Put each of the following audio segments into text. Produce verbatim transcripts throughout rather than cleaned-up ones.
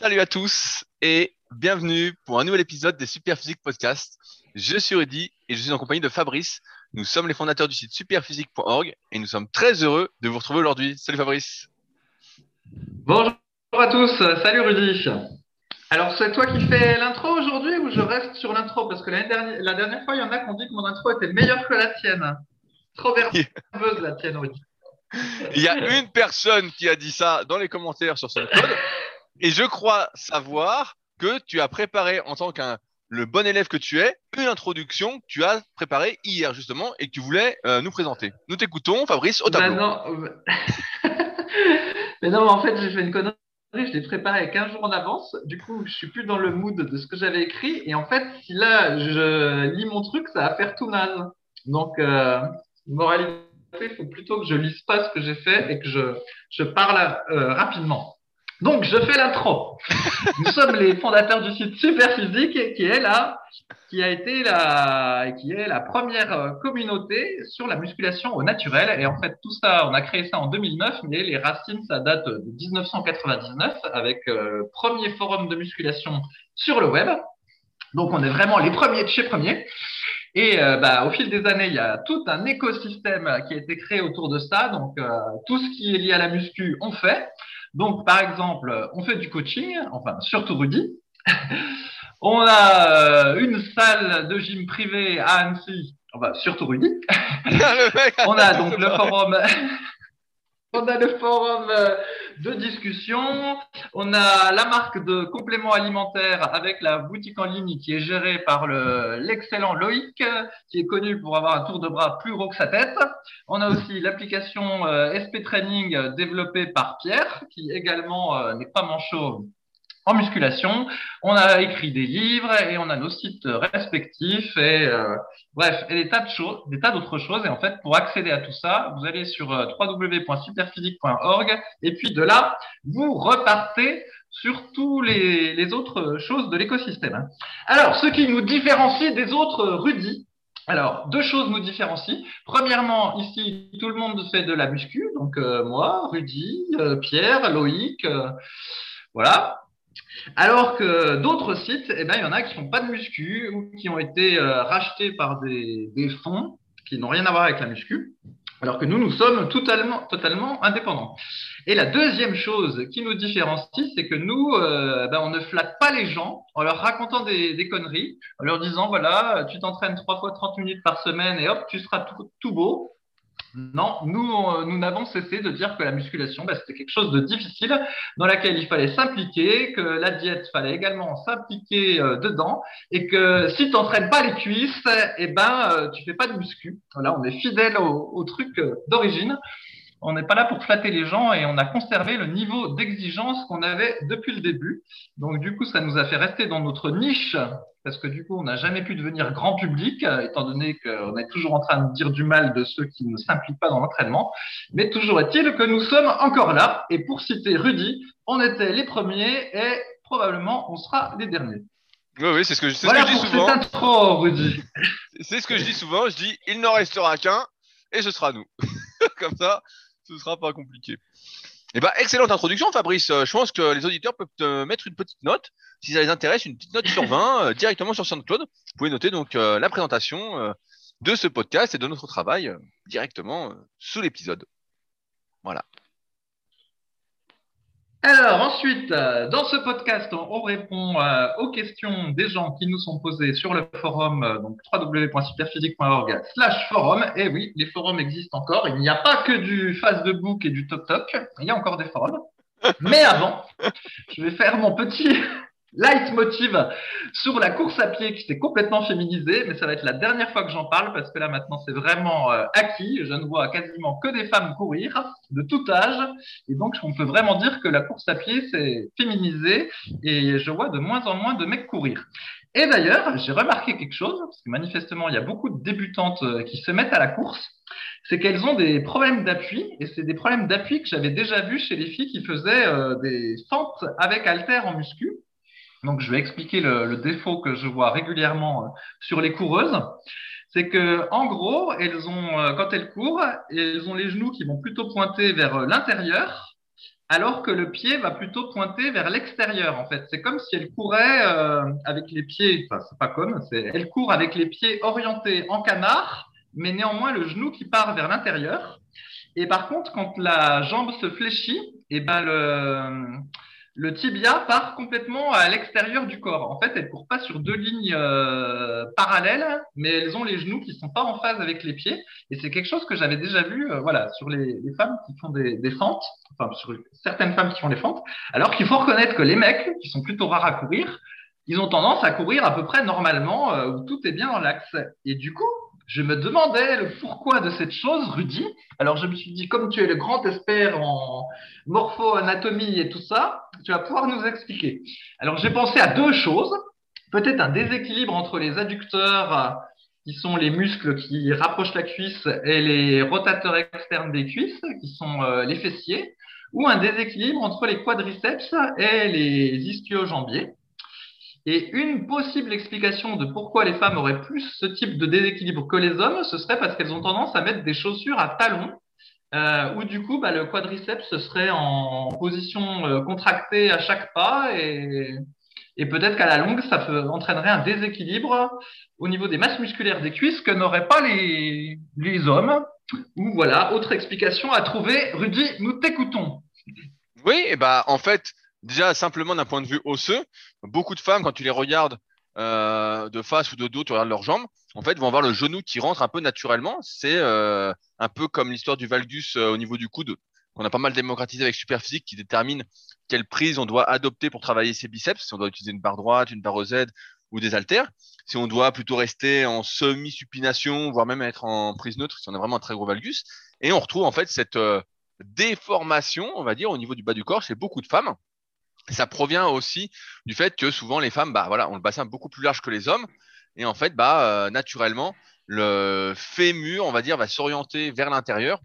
Salut à tous et bienvenue pour un nouvel épisode des Superphysique Podcast. Je suis Rudy et je suis en compagnie de Fabrice. Nous sommes les fondateurs du site superphysique point org et nous sommes très heureux de vous retrouver aujourd'hui. Salut Fabrice. Bonjour à tous, salut Rudy. Alors c'est toi qui fais l'intro aujourd'hui ou je reste sur l'intro? Parce que la dernière, la dernière fois, il y en a qui ont dit que mon intro était meilleure que la tienne. Trop nerveuse la tienne, Rudy. Il y a une personne qui a dit ça dans les commentaires sur SoundCloud et je crois savoir que tu as préparé, en tant qu'un le bon élève que tu es, une introduction que tu as préparée hier justement et que tu voulais euh, nous présenter. Nous t'écoutons, Fabrice, au tableau. Bah non. Mais non, en fait, j'ai fait une connerie, je l'ai préparé quinze jours en avance, du coup, je suis plus dans le mood de ce que j'avais écrit et en fait, si là, je lis mon truc, ça va faire tout mal. Donc, euh, moralité. Il faut plutôt que je lise pas ce que j'ai fait et que je, je parle euh, rapidement. Donc, je fais l'intro. Nous sommes les fondateurs du site Superphysique, qui est la, qui a été la, qui est la première communauté sur la musculation au naturel. Et en fait, tout ça, on a créé ça en deux mille neuf, mais les racines, ça date de dix-neuf cent quatre-vingt-dix-neuf, avec euh, le premier forum de musculation sur le web. Donc, on est vraiment les premiers de chez premiers. Et euh, bah, au fil des années, il y a tout un écosystème qui a été créé autour de ça. Donc, euh, tout ce qui est lié à la muscu, on fait. Donc, par exemple, on fait du coaching, enfin, surtout Rudy. On a euh, une salle de gym privée à Annecy, enfin, surtout Rudy. On a donc le forum... On a le forum de discussion, on a la marque de compléments alimentaires avec la boutique en ligne qui est gérée par le, l'excellent Loïc, qui est connu pour avoir un tour de bras plus gros que sa tête. On a aussi l'application S P Training développée par Pierre, qui également n'est pas manchot en musculation. On a écrit des livres et on a nos sites respectifs et euh, bref, et des tas de choses, des tas d'autres choses. Et en fait, pour accéder à tout ça, vous allez sur w w w point superphysique point org et puis de là, vous repartez sur tous les, les autres choses de l'écosystème. Alors, ce qui nous différencie des autres Rudy, alors, deux choses nous différencient. Premièrement, ici, tout le monde fait de la muscu, donc euh, moi, Rudy, euh, Pierre, Loïc, euh, voilà. Alors que d'autres sites, eh ben, il y en a qui font pas de muscu ou qui ont été euh, rachetés par des, des fonds qui n'ont rien à voir avec la muscu, alors que nous, nous sommes totalement, totalement indépendants. Et la deuxième chose qui nous différencie, c'est que nous, euh, ben, on ne flatte pas les gens en leur racontant des, des conneries, en leur disant, voilà, tu t'entraînes trois fois trente minutes par semaine et hop, tu seras tout, tout beau. Non, nous, on, nous n'avons cessé de dire que la musculation, bah, c'était quelque chose de difficile dans laquelle il fallait s'impliquer, que la diète fallait également s'impliquer euh, dedans et que si tu n'entraînes pas les cuisses, eh ben, euh, tu fais pas de muscu. Voilà, on est fidèle au, au truc euh, d'origine. On n'est pas là pour flatter les gens et on a conservé le niveau d'exigence qu'on avait depuis le début. Donc, du coup, ça nous a fait rester dans notre niche parce que, du coup, on n'a jamais pu devenir grand public étant donné qu'on est toujours en train de dire du mal de ceux qui ne s'impliquent pas dans l'entraînement. Mais toujours est-il que nous sommes encore là. Et pour citer Rudy, on était les premiers et probablement on sera les derniers. Oui, oui, c'est ce que je, c'est voilà ce que je dis souvent. Voilà pour cette intro, Rudy. C'est ce que je dis souvent. Je dis, il n'en restera qu'un et ce sera nous. Comme ça. Ce ne sera pas compliqué. Eh ben, excellente introduction, Fabrice. Je pense que les auditeurs peuvent te mettre une petite note. Si ça les intéresse, une petite note sur vingt euh, directement sur SoundCloud. Vous pouvez noter donc euh, la présentation euh, de ce podcast et de notre travail euh, directement euh, sous l'épisode. Voilà. Alors ensuite, euh, dans ce podcast, on répond euh, aux questions des gens qui nous sont posées sur le forum, euh, donc w w w point superphysique point org slash forum. Et oui, les forums existent encore. Il n'y a pas que du Facebook et du TokTok. Il y a encore des forums. Mais avant, je vais faire mon petit leitmotiv sur la course à pied qui s'est complètement féminisée. Mais ça va être la dernière fois que j'en parle parce que là maintenant c'est vraiment euh, acquis. Je ne vois quasiment que des femmes courir de tout âge et donc on peut vraiment dire que la course à pied s'est féminisée et je vois de moins en moins de mecs courir. Et d'ailleurs j'ai remarqué quelque chose parce que manifestement il y a beaucoup de débutantes qui se mettent à la course, c'est qu'elles ont des problèmes d'appui et c'est des problèmes d'appui que j'avais déjà vu chez les filles qui faisaient euh, des fentes avec haltères en muscu. Donc, je vais expliquer le, le défaut que je vois régulièrement sur les coureuses. C'est que, en gros, elles ont, quand elles courent, elles ont les genoux qui vont plutôt pointer vers l'intérieur alors que le pied va plutôt pointer vers l'extérieur, en fait. C'est comme si elle courait euh, avec les pieds, enfin, c'est pas comme, c'est, elle court avec les pieds orientés en canard, mais néanmoins le genou qui part vers l'intérieur. Et par contre, quand la jambe se fléchit, et ben le, le tibia part complètement à l'extérieur du corps. En fait, elle ne court pas sur deux lignes euh, parallèles, mais elles ont les genoux qui ne sont pas en phase avec les pieds. Et c'est quelque chose que j'avais déjà vu euh, voilà, sur les, les femmes qui font des, des fentes, enfin sur certaines femmes qui font des fentes, alors qu'il faut reconnaître que les mecs, qui sont plutôt rares à courir, ils ont tendance à courir à peu près normalement, euh, où tout est bien dans l'axe. Et du coup, je me demandais le pourquoi de cette chose, Rudy. Alors, je me suis dit, comme tu es le grand expert en morpho-anatomie et tout ça, tu vas pouvoir nous expliquer. Alors, j'ai pensé à deux choses. Peut-être un déséquilibre entre les adducteurs, qui sont les muscles qui rapprochent la cuisse, et les rotateurs externes des cuisses, qui sont les fessiers, ou un déséquilibre entre les quadriceps et les ischio-jambiers. Et une possible explication de pourquoi les femmes auraient plus ce type de déséquilibre que les hommes, ce serait parce qu'elles ont tendance à mettre des chaussures à talons, euh, où du coup, bah, le quadriceps serait en position euh, contractée à chaque pas, et, et peut-être qu'à la longue, ça peut, entraînerait un déséquilibre au niveau des masses musculaires des cuisses que n'auraient pas les, les hommes. Ou voilà, autre explication à trouver. Rudy, nous t'écoutons. Oui, et bah, en fait… Déjà, simplement d'un point de vue osseux, beaucoup de femmes, quand tu les regardes euh, de face ou de dos, tu regardes leurs jambes, en fait, vont avoir le genou qui rentre un peu naturellement. C'est euh, un peu comme l'histoire du valgus euh, au niveau du coude, qu'on a pas mal démocratisé avec Superphysique, qui détermine quelle prise on doit adopter pour travailler ses biceps, si on doit utiliser une barre droite, une barre Z ou des haltères, si on doit plutôt rester en semi-supination, voire même être en prise neutre, si on a vraiment un très gros valgus. Et on retrouve en fait cette euh, déformation, on va dire, au niveau du bas du corps chez beaucoup de femmes. Ça provient aussi du fait que souvent les femmes, bah voilà, ont le bassin beaucoup plus large que les hommes, et en fait, bah euh, naturellement, le fémur, on va dire, va s'orienter vers l'intérieur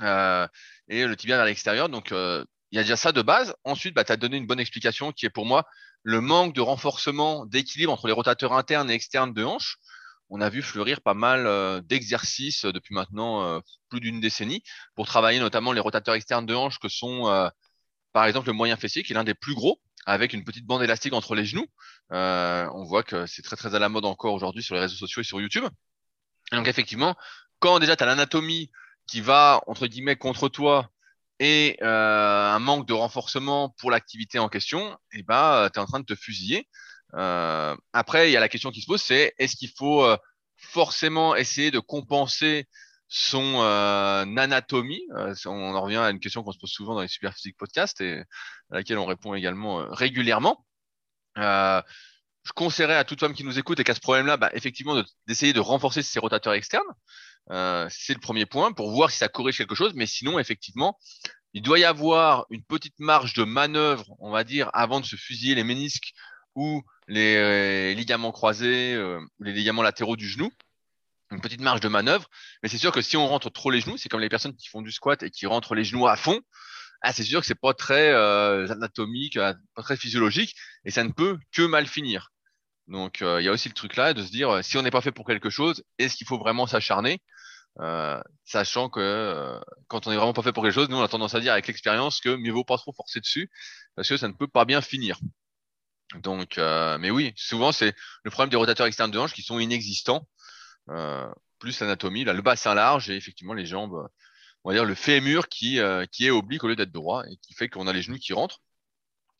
euh, et le tibia vers l'extérieur. Donc, il euh, y a déjà ça de base. Ensuite, bah, tu as donné une bonne explication qui est pour moi le manque de renforcement d'équilibre entre les rotateurs internes et externes de hanche. On a vu fleurir pas mal euh, d'exercices euh, depuis maintenant euh, plus d'une décennie pour travailler notamment les rotateurs externes de hanche que sont euh, par exemple, le moyen fessier, qui est l'un des plus gros, avec une petite bande élastique entre les genoux. Euh, on voit que c'est très, très à la mode encore aujourd'hui sur les réseaux sociaux et sur YouTube. Et donc, effectivement, quand déjà tu as l'anatomie qui va, entre guillemets, contre toi et euh, un manque de renforcement pour l'activité en question, eh ben, tu es en train de te fusiller. Euh, après, il y a la question qui se pose, c'est est-ce qu'il faut euh, forcément essayer de compenser son euh, anatomie, euh, on en revient à une question qu'on se pose souvent dans les Superphysique podcasts et à laquelle on répond également euh, régulièrement. Euh, je conseillerais à toute femme qui nous écoute et qui a ce problème-là, bah, effectivement, de, d'essayer de renforcer ses rotateurs externes. Euh, c'est le premier point pour voir si ça corrige quelque chose, mais sinon, effectivement, il doit y avoir une petite marge de manœuvre, on va dire, avant de se fusiller les ménisques ou les, euh, les ligaments croisés euh, ou les ligaments latéraux du genou. Une petite marge de manœuvre, mais c'est sûr que si on rentre trop les genoux, c'est comme les personnes qui font du squat et qui rentrent les genoux à fond, ah, c'est sûr que c'est pas très euh, anatomique, pas très physiologique, et ça ne peut que mal finir. Donc, il euh, y a aussi le truc là de se dire, si on n'est pas fait pour quelque chose, est-ce qu'il faut vraiment s'acharner, euh, sachant que euh, quand on n'est vraiment pas fait pour quelque chose, nous, on a tendance à dire avec l'expérience que mieux vaut pas trop forcer dessus, parce que ça ne peut pas bien finir. Donc, euh, mais oui, souvent, c'est le problème des rotateurs externes de hanche qui sont inexistants. Euh, plus l'anatomie, là, le bassin large et effectivement les jambes, on va dire le fémur qui, euh, qui est oblique au lieu d'être droit et qui fait qu'on a les genoux qui rentrent.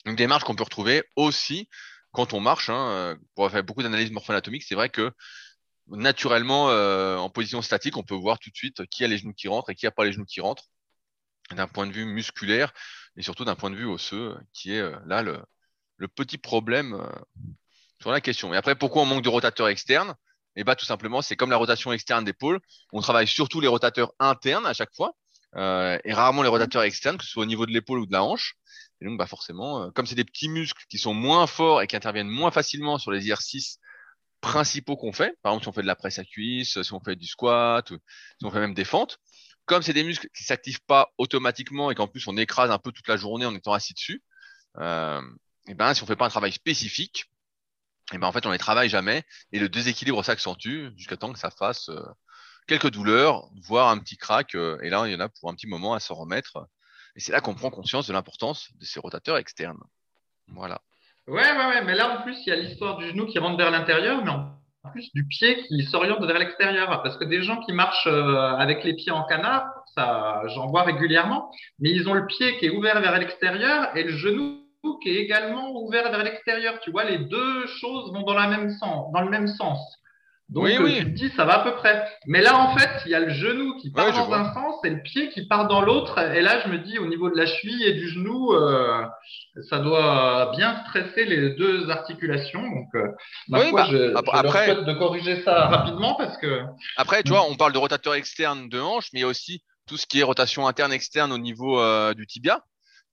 Une démarche qu'on peut retrouver aussi quand on marche, hein, pour faire beaucoup d'analyses morpho-anatomiques, c'est vrai que naturellement euh, en position statique, on peut voir tout de suite qui a les genoux qui rentrent et qui n'a pas les genoux qui rentrent d'un point de vue musculaire et surtout d'un point de vue osseux qui est euh, là le, le petit problème euh, sur la question. Et après, pourquoi on manque de rotateurs externes? Et eh bah tout simplement, c'est comme la rotation externe d'épaule. On travaille surtout les rotateurs internes à chaque fois, euh, et rarement les rotateurs externes, que ce soit au niveau de l'épaule ou de la hanche. Et donc, bah forcément, euh, comme c'est des petits muscles qui sont moins forts et qui interviennent moins facilement sur les exercices principaux qu'on fait, par exemple si on fait de la presse à cuisse, si on fait du squat, ou si on fait même des fentes, comme c'est des muscles qui s'activent pas automatiquement et qu'en plus on écrase un peu toute la journée en étant assis dessus, euh, et ben bah, si on fait pas un travail spécifique, et ben en fait on les travaille jamais et le déséquilibre s'accentue jusqu'à temps que ça fasse euh, quelques douleurs, voire un petit crack, euh, et là il y en a pour un petit moment à s'en remettre. Et c'est là qu'on prend conscience de l'importance de ces rotateurs externes. Voilà. Ouais, ouais, ouais. Mais là, en plus, il y a l'histoire du genou qui rentre vers l'intérieur, mais en plus du pied qui s'oriente vers l'extérieur. Parce que des gens qui marchent avec les pieds en canard, ça, j'en vois régulièrement, mais ils ont le pied qui est ouvert vers l'extérieur et le genou qui est également ouvert vers l'extérieur. Tu vois, les deux choses vont dans, la même sens, dans le même sens. Donc, oui, oui. Tu te dis, ça va à peu près. Mais là, en fait, il y a le genou qui part ouais, dans un sens et le pied qui part dans l'autre. Et là, je me dis, au niveau de la cheville et du genou, euh, ça doit bien stresser les deux articulations. Donc, euh, bah, oui, quoi, bah, je, après, je leur souhaite de corriger ça rapidement parce que… Après, tu vois, on parle de rotateur externe de hanche, mais il y a aussi tout ce qui est rotation interne-externe au niveau euh, du tibia,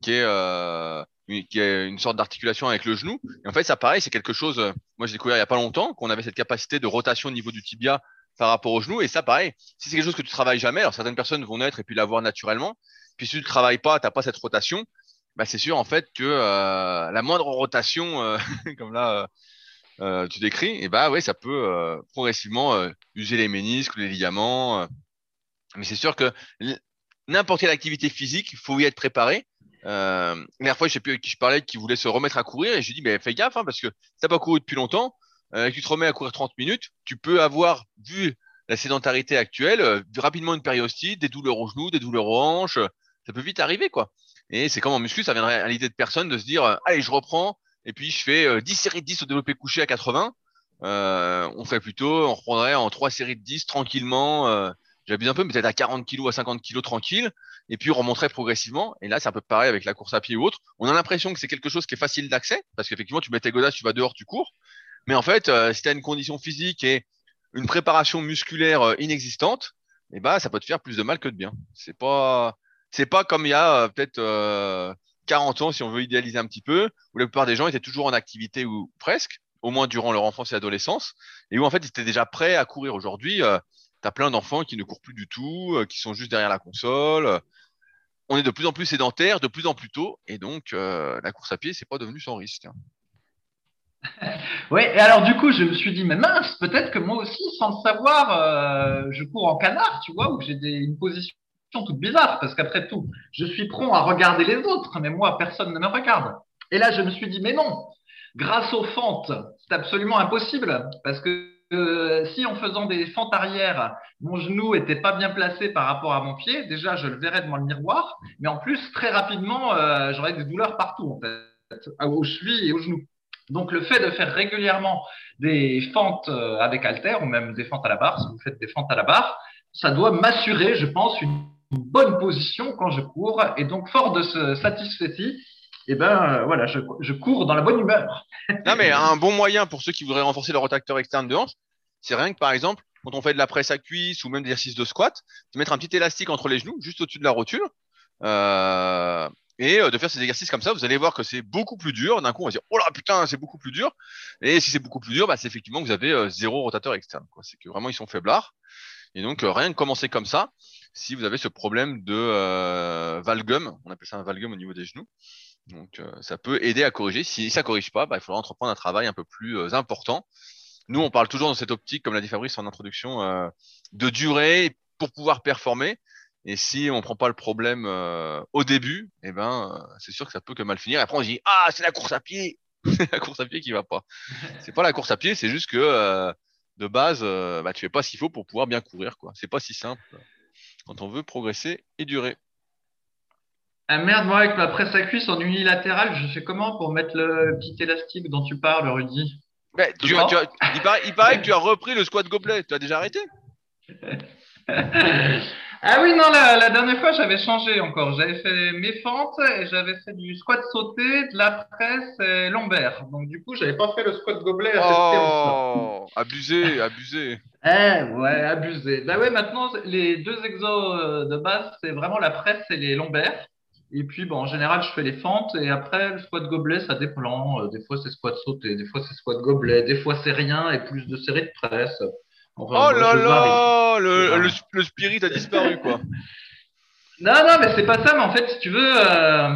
qui est… Euh... qui est une sorte d'articulation avec le genou. Et en fait, ça, pareil, c'est quelque chose, moi, j'ai découvert il n'y a pas longtemps qu'on avait cette capacité de rotation au niveau du tibia par rapport au genou. Et ça, pareil, si c'est quelque chose que tu travailles jamais, alors certaines personnes vont naître et puis l'avoir naturellement. Puis si tu ne travailles pas, tu n'as pas cette rotation, bah, c'est sûr, en fait, que euh, la moindre rotation, euh, comme là, euh, tu décris, et bah, ouais, ça peut euh, progressivement euh, user les ménisques, les ligaments. Euh. Mais c'est sûr que n'importe quelle activité physique, il faut y être préparé. Euh, la dernière fois, je sais plus avec qui je parlais, qui voulait se remettre à courir, et j'ai dit, mais fais gaffe, hein, parce que si t'as pas couru depuis longtemps, euh, et que tu te remets à courir trente minutes, tu peux avoir, vu la sédentarité actuelle, euh, rapidement une périostite, des douleurs aux genoux, des douleurs aux hanches, euh, ça peut vite arriver, quoi. Et c'est comme en muscu, ça viendrait à l'idée de personne de se dire, euh, allez, je reprends, et puis je fais euh, dix séries de dix au développé couché à quatre-vingts, euh, on ferait plutôt, on reprendrait en trois séries de dix tranquillement, euh, j'abuse un peu, mais peut-être à quarante kilos, à cinquante kilos tranquille, et puis on remonterait progressivement. Et là, c'est un peu pareil avec la course à pied ou autre. On a l'impression que c'est quelque chose qui est facile d'accès, parce qu'effectivement, tu mets tes godasses, tu vas dehors, tu cours. Mais en fait, euh, si tu as une condition physique et une préparation musculaire euh, inexistante, eh ben, ça peut te faire plus de mal que de bien. C'est pas, c'est pas comme il y a euh, peut-être euh, quarante ans, si on veut idéaliser un petit peu, où la plupart des gens étaient toujours en activité ou presque, au moins durant leur enfance et adolescence, et où en fait, ils étaient déjà prêts à courir. Aujourd'hui, euh, t'as plein d'enfants qui ne courent plus du tout, euh, qui sont juste derrière la console. Euh, on est de plus en plus sédentaire, de plus en plus tôt, et donc euh, la course à pied, c'est pas devenu sans risque. Oui, et alors du coup, je me suis dit, mais mince, peut-être que moi aussi, sans le savoir, euh, je cours en canard, tu vois, ou j'ai des, une position toute bizarre, parce qu'après tout, je suis prompt à regarder les autres, mais moi, personne ne me regarde. Et là, je me suis dit, mais non, grâce aux fentes, c'est absolument impossible, parce que Euh, si en faisant des fentes arrière, mon genou n'était pas bien placé par rapport à mon pied, déjà je le verrais devant le miroir, mais en plus très rapidement euh, j'aurais des douleurs partout en fait, aux chevilles et aux genoux. Donc le fait de faire régulièrement des fentes avec haltères ou même des fentes à la barre, si vous faites des fentes à la barre, ça doit m'assurer, je pense, une bonne position quand je cours. Et donc fort de ce satisfecit, et eh ben euh, voilà, je, je cours dans la bonne humeur. Non, mais un bon moyen pour ceux qui voudraient renforcer leur rotateur externe de hanche, c'est rien que par exemple, quand on fait de la presse à cuisse ou même des exercices de squat, de mettre un petit élastique entre les genoux, juste au-dessus de la rotule, euh, et de faire ces exercices comme ça. Vous allez voir que c'est beaucoup plus dur. D'un coup, on va se dire, oh là putain, c'est beaucoup plus dur. Et si c'est beaucoup plus dur, bah, c'est effectivement que vous avez euh, zéro rotateur externe, quoi. C'est que vraiment, ils sont faiblards. Et donc, euh, rien que commencer comme ça, si vous avez ce problème de euh, valgum, on appelle ça un valgum au niveau des genoux. Donc, euh, ça peut aider à corriger. Si ça ne corrige pas, bah, il faudra entreprendre un travail un peu plus euh, important. Nous, on parle toujours dans cette optique, comme l'a dit Fabrice en introduction, euh, de durée pour pouvoir performer. Et si on ne prend pas le problème euh, au début, eh ben, euh, c'est sûr que ça peut que mal finir. Et après, on se dit « Ah, c'est la course à pied !» C'est la course à pied qui ne va pas. C'est pas la course à pied, c'est juste que euh, de base, euh, bah, tu ne fais pas ce qu'il faut pour pouvoir bien courir, quoi. C'est pas si simple quand on veut progresser et durer. Ah merde, moi avec ma presse à cuisse en unilatéral, je fais comment pour mettre le petit élastique dont tu parles, Rudy? Mais tu as, tu as, il, paraît, il paraît que tu as repris le squat gobelet, tu as déjà arrêté? Ah oui, non, la, la dernière fois j'avais changé encore, j'avais fait mes fentes et j'avais fait du squat sauté, de la presse et lombaire. Donc du coup, j'avais pas fait le squat gobelet à cette séance. Abusé, abusé. Eh ouais, abusé. Bah ouais, maintenant les deux exos de base, c'est vraiment la presse et les lombaires. Et puis, bon, en général, je fais les fentes et après, le squat gobelet, ça dépend. Des fois, c'est squat sauté, des fois, c'est squat gobelet, des fois, c'est rien et plus de séries de presse. Enfin, oh là là, le, le, le spirit a disparu, quoi. Non, non, mais c'est pas ça, mais en fait, si tu veux, euh,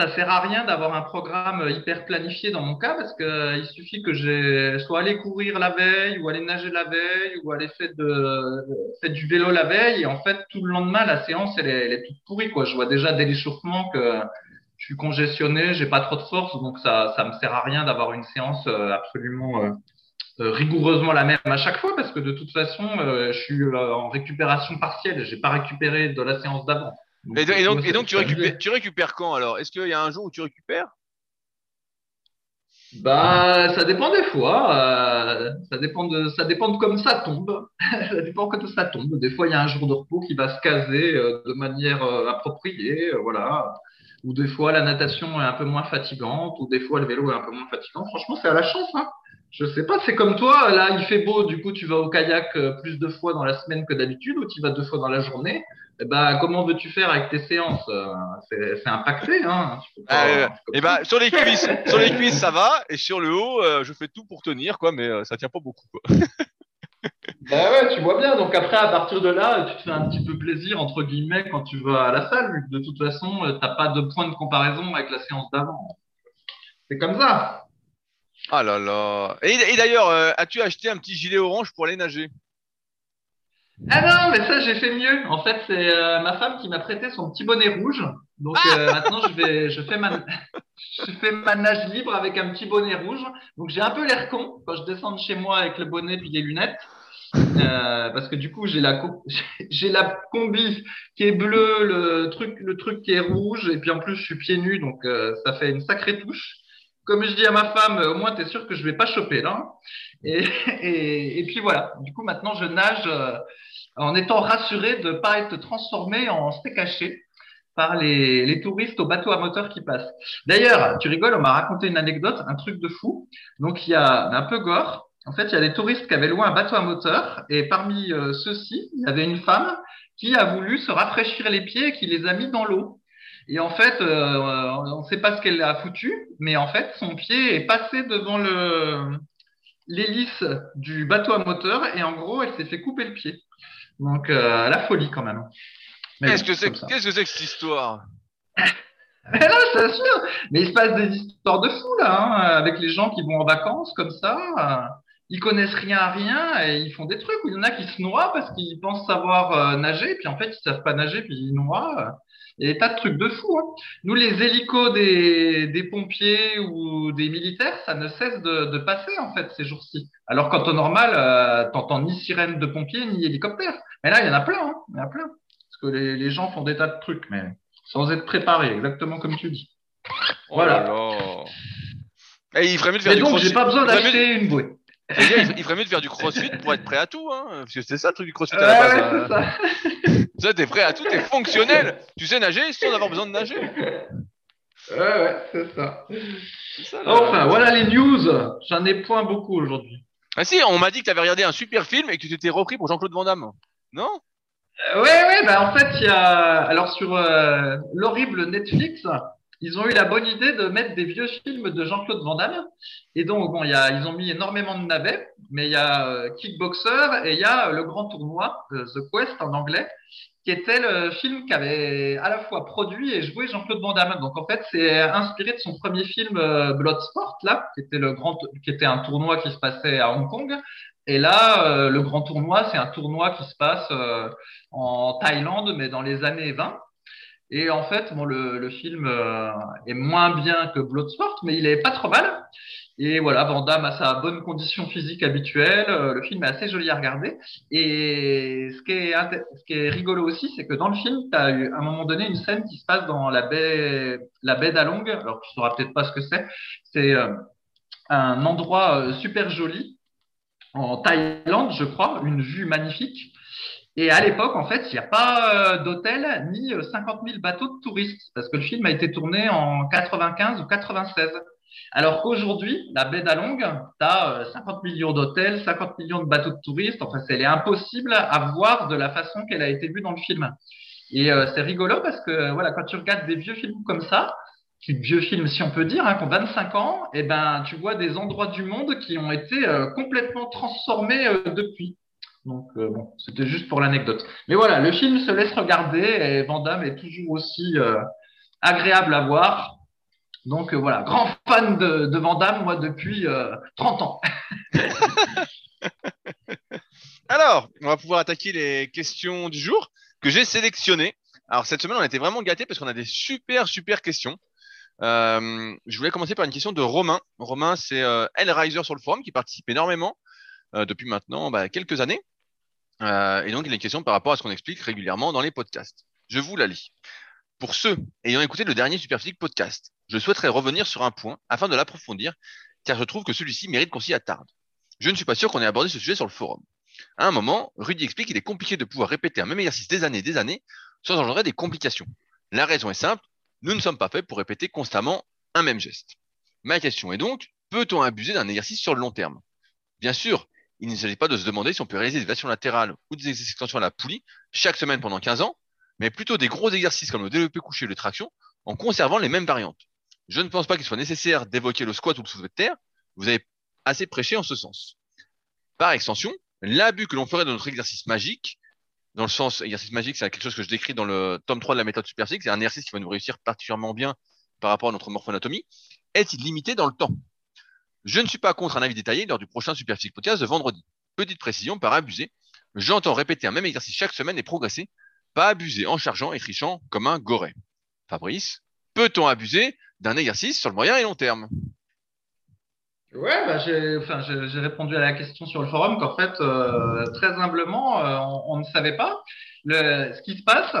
ça ne sert à rien d'avoir un programme hyper planifié dans mon cas, parce qu'il euh, suffit que j'ai soit aller courir la veille, ou aller nager la veille, ou aller faire, de, faire du vélo la veille. Et en fait, tout le lendemain, la séance, elle est, elle est toute pourrie, quoi. Je vois déjà dès l'échauffement que je suis congestionné, je n'ai pas trop de force. Donc, ça ne me sert à rien d'avoir une séance absolument euh, rigoureusement la même à chaque fois, parce que de toute façon, euh, je suis euh, en récupération partielle. Je n'ai pas récupéré de la séance d'avant. Donc, et, et donc, et donc tu, récupères, tu récupères quand alors? Est-ce qu'il y a un jour où tu récupères? Bah, ça dépend des fois. Euh, ça dépend de, ça dépend de comme ça tombe. Ça dépend quand ça tombe. Des fois, il y a un jour de repos qui va se caser euh, de manière euh, appropriée, euh, voilà. Ou des fois, la natation est un peu moins fatigante, ou des fois, le vélo est un peu moins fatigant. Franchement, c'est à la chance, hein. Je sais pas, c'est comme toi. Là, il fait beau, du coup, tu vas au kayak plus de fois dans la semaine que d'habitude, ou tu vas deux fois dans la journée. Eh ben, comment veux-tu faire avec tes séances? C'est impacté, hein. Tu peux pas, euh, tu peux et ben, sur les cuisses, sur les cuisses, ça va, et sur le haut, euh, je fais tout pour tenir, quoi, mais euh, ça tient pas beaucoup, quoi. Ben ouais, tu vois bien. Donc après, à partir de là, tu te fais un petit peu plaisir entre guillemets quand tu vas à la salle. De toute façon, t'as pas de point de comparaison avec la séance d'avant. C'est comme ça. Ah là là. Et, et d'ailleurs, euh, as-tu acheté un petit gilet orange pour aller nager? Ah non, mais ça, j'ai fait mieux. En fait, c'est euh, ma femme qui m'a prêté son petit bonnet rouge. Donc euh, maintenant, je, vais, je, fais ma, je fais ma nage libre avec un petit bonnet rouge. Donc j'ai un peu l'air con quand je descends de chez moi avec le bonnet puis les lunettes. Euh, parce que du coup, j'ai la, co la combi qui est bleue, le truc, le truc qui est rouge. Et puis en plus, je suis pieds nus, donc euh, ça fait une sacrée touche. Comme je dis à ma femme, au moins, tu es sûr que je vais pas choper là. Et, et, et puis voilà. Du coup, maintenant, je nage euh, en étant rassuré de ne pas être transformé en steak haché par les, les touristes aux bateaux à moteur qui passent. D'ailleurs, tu rigoles, on m'a raconté une anecdote, un truc de fou. Donc, il y a un peu gore. En fait, il y a des touristes qui avaient loué un bateau à moteur. Et parmi euh, ceux-ci, il y avait une femme qui a voulu se rafraîchir les pieds et qui les a mis dans l'eau. Et en fait, euh, on ne sait pas ce qu'elle a foutu, mais en fait, son pied est passé devant l'hélice du bateau à moteur et en gros, elle s'est fait couper le pied. Donc, euh, la folie quand même. Qu'est-ce que c'est que cette histoire? Mais là, je t'assure, mais il se passe des histoires de fous là, hein, avec les gens qui vont en vacances comme ça. Ils connaissent rien à rien et ils font des trucs. Il y en a qui se noient parce qu'ils pensent savoir euh, nager, puis en fait, ils savent pas nager, puis ils noient. Euh, et tas de trucs de fous. Hein. Nous, les hélicos des, des pompiers ou des militaires, ça ne cesse de, de passer, en fait, ces jours-ci. Alors qu'en temps normal, euh, t'entends ni sirène de pompiers, ni hélicoptère. Mais là, il y en a plein. Hein. Il y en a plein. Parce que les, les gens font des tas de trucs, mais sans être préparés, exactement comme tu dis. Voilà. Oh là là. Et il ferait mieux de faire et du donc, j'ai pas besoin d'acheter mieux... une bouée. C'est-à-dire, il ferait mieux de faire du crossfit pour être prêt à tout, hein, parce que c'est ça le truc du crossfit à la ouais, base. Ouais, hein. Ça, ça t'es prêt à tout, t'es fonctionnel. Tu sais nager sans avoir besoin de nager. Ouais, ouais, c'est ça. ça là, enfin, là. Voilà les news. J'en ai point beaucoup aujourd'hui. Ah si, on m'a dit que t'avais regardé un super film et que tu t'étais repris pour Jean-Claude Van Damme, non? euh, Ouais, ouais. Bah en fait, il y a alors sur euh, l'horrible Netflix. Ils ont eu la bonne idée de mettre des vieux films de Jean-Claude Van Damme. Et donc, bon, y a, ils ont mis énormément de navets, mais il y a euh, Kickboxer et il y a euh, Le Grand Tournoi, euh, The Quest en anglais, qui était le film qu'avait à la fois produit et joué Jean-Claude Van Damme. Donc, en fait, c'est inspiré de son premier film euh, Bloodsport, là, qui était, le grand, qui était un tournoi qui se passait à Hong Kong. Et là, euh, Le Grand Tournoi, c'est un tournoi qui se passe euh, en Thaïlande, mais dans les années vingt. Et en fait, bon, le, le film euh, est moins bien que Bloodsport, mais il est pas trop mal. Et voilà, Van Damme a sa bonne condition physique habituelle. Euh, le film est assez joli à regarder. Et ce qui est, ce qui est rigolo aussi, c'est que dans le film, tu as eu à un moment donné une scène qui se passe dans la baie, la baie d'Along. Alors, tu sauras peut-être pas ce que c'est. C'est euh, un endroit euh, super joli en Thaïlande, je crois, une vue magnifique. Et à l'époque, en fait, il n'y a pas euh, d'hôtel ni euh, cinquante mille bateaux de touristes, parce que le film a été tourné en quatre-vingt-quinze ou quatre-vingt-seize. Alors qu'aujourd'hui, la baie d'Along, tu as euh, cinquante millions d'hôtels, cinquante millions de bateaux de touristes. Enfin, c'est impossible à voir de la façon qu'elle a été vue dans le film. Et euh, c'est rigolo parce que voilà, quand tu regardes des vieux films comme ça, des vieux films, si on peut dire, hein, qui ont vingt-cinq ans, et ben, tu vois des endroits du monde qui ont été euh, complètement transformés euh, depuis. Donc, euh, bon, c'était juste pour l'anecdote. Mais voilà, le film se laisse regarder et Van Damme est toujours aussi euh, agréable à voir. Donc euh, voilà, grand fan de, de Van Damme, moi, depuis euh, trente ans. Alors, on va pouvoir attaquer les questions du jour que j'ai sélectionnées. Alors, cette semaine, on a été vraiment gâtés parce qu'on a des super, super questions. Euh, je voulais commencer par une question de Romain. Romain, c'est euh, Hellraiser sur le forum qui participe énormément euh, depuis maintenant bah, quelques années. Euh, et donc, il y a une question par rapport à ce qu'on explique régulièrement dans les podcasts. Je vous la lis. Pour ceux ayant écouté le dernier Superphysique podcast, je souhaiterais revenir sur un point afin de l'approfondir, car je trouve que celui-ci mérite qu'on s'y attarde. Je ne suis pas sûr qu'on ait abordé ce sujet sur le forum. À un moment, Rudy explique qu'il est compliqué de pouvoir répéter un même exercice des années et des années sans engendrer des complications. La raison est simple, nous ne sommes pas faits pour répéter constamment un même geste. Ma question est donc, peut-on abuser d'un exercice sur le long terme? Bien sûr, il ne s'agit pas de se demander si on peut réaliser des variations latérales ou des extensions à la poulie chaque semaine pendant quinze ans, mais plutôt des gros exercices comme le développé couché ou les tractions en conservant les mêmes variantes. Je ne pense pas qu'il soit nécessaire d'évoquer le squat ou le soulevé de terre, vous avez assez prêché en ce sens. Par extension, l'abus que l'on ferait de notre exercice magique, dans le sens exercice magique, c'est quelque chose que je décris dans le tome trois de la méthode Superphysique, c'est un exercice qui va nous réussir particulièrement bien par rapport à notre morphoanatomie, est-il limité dans le temps? Je ne suis pas contre un avis détaillé lors du prochain Superphysique podcast de vendredi. Petite précision par abuser, j'entends répéter un même exercice chaque semaine et progresser, pas abuser en chargeant et trichant comme un goré. Fabrice, peut-on abuser d'un exercice sur le moyen et long terme? Ouais, bah j'ai, enfin, j'ai, j'ai répondu à la question sur le forum qu'en fait, euh, très humblement, euh, on, on ne savait pas. Le, ce qui se passe,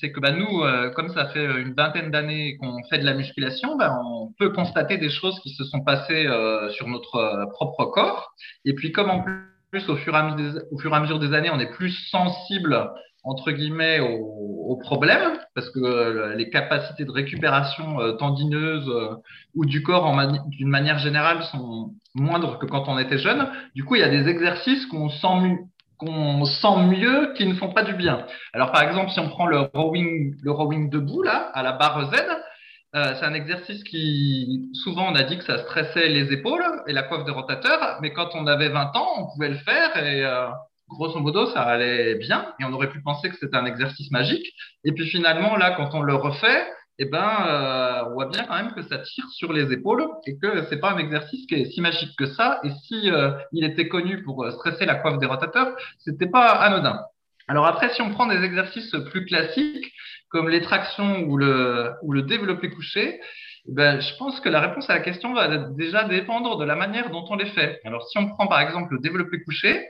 c'est que bah, nous, euh, comme ça fait une vingtaine d'années qu'on fait de la musculation, bah, on peut constater des choses qui se sont passées euh, sur notre propre corps. Et puis, comme en plus, au fur et à, mes, au fur et à mesure des années, on est plus sensible entre guillemets, au, au problème, parce que euh, les capacités de récupération euh, tendineuse euh, ou du corps en mani- d'une manière générale sont moindres que quand on était jeune. Du coup, il y a des exercices qu'on sent, mu- qu'on sent mieux qui ne font pas du bien. Alors, par exemple, si on prend le rowing, le rowing debout, là, à la barre Z, euh, c'est un exercice qui, souvent, on a dit que ça stressait les épaules et la coiffe des rotateurs, mais quand on avait vingt ans, on pouvait le faire et... Euh, grosso modo, ça allait bien et on aurait pu penser que c'était un exercice magique. Et puis finalement, là, quand on le refait, eh ben, euh, on voit bien quand même que ça tire sur les épaules et que c'est pas un exercice qui est si magique que ça. Et si euh, il était connu pour stresser la coiffe des rotateurs, c'était pas anodin. Alors après, si on prend des exercices plus classiques comme les tractions ou le ou le développé couché, ben, je pense que la réponse à la question va déjà dépendre de la manière dont on les fait. Alors si on prend par exemple le développé couché,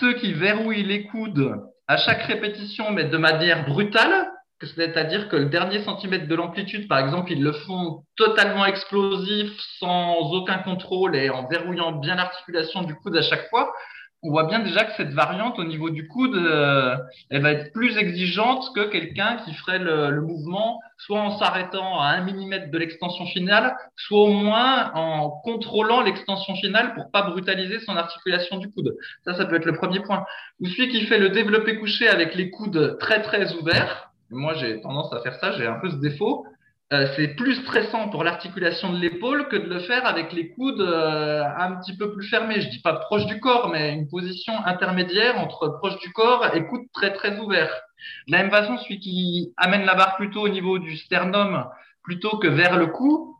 ceux qui verrouillent les coudes à chaque répétition, mais de manière brutale, c'est-à-dire que le dernier centimètre de l'amplitude, par exemple, ils le font totalement explosif, sans aucun contrôle et en verrouillant bien l'articulation du coude à chaque fois, on voit bien déjà que cette variante au niveau du coude, euh, elle va être plus exigeante que quelqu'un qui ferait le, le mouvement soit en s'arrêtant à un millimètre de l'extension finale, soit au moins en contrôlant l'extension finale pour pas brutaliser son articulation du coude. Ça, ça peut être le premier point. Ou celui qui fait le développé couché avec les coudes très très ouverts, moi j'ai tendance à faire ça, j'ai un peu ce défaut, Euh, c'est plus stressant pour l'articulation de l'épaule que de le faire avec les coudes euh, un petit peu plus fermés. Je dis pas proche du corps, mais une position intermédiaire entre proche du corps et coude très très ouvert. De la même façon, celui qui amène la barre plutôt au niveau du sternum plutôt que vers le cou,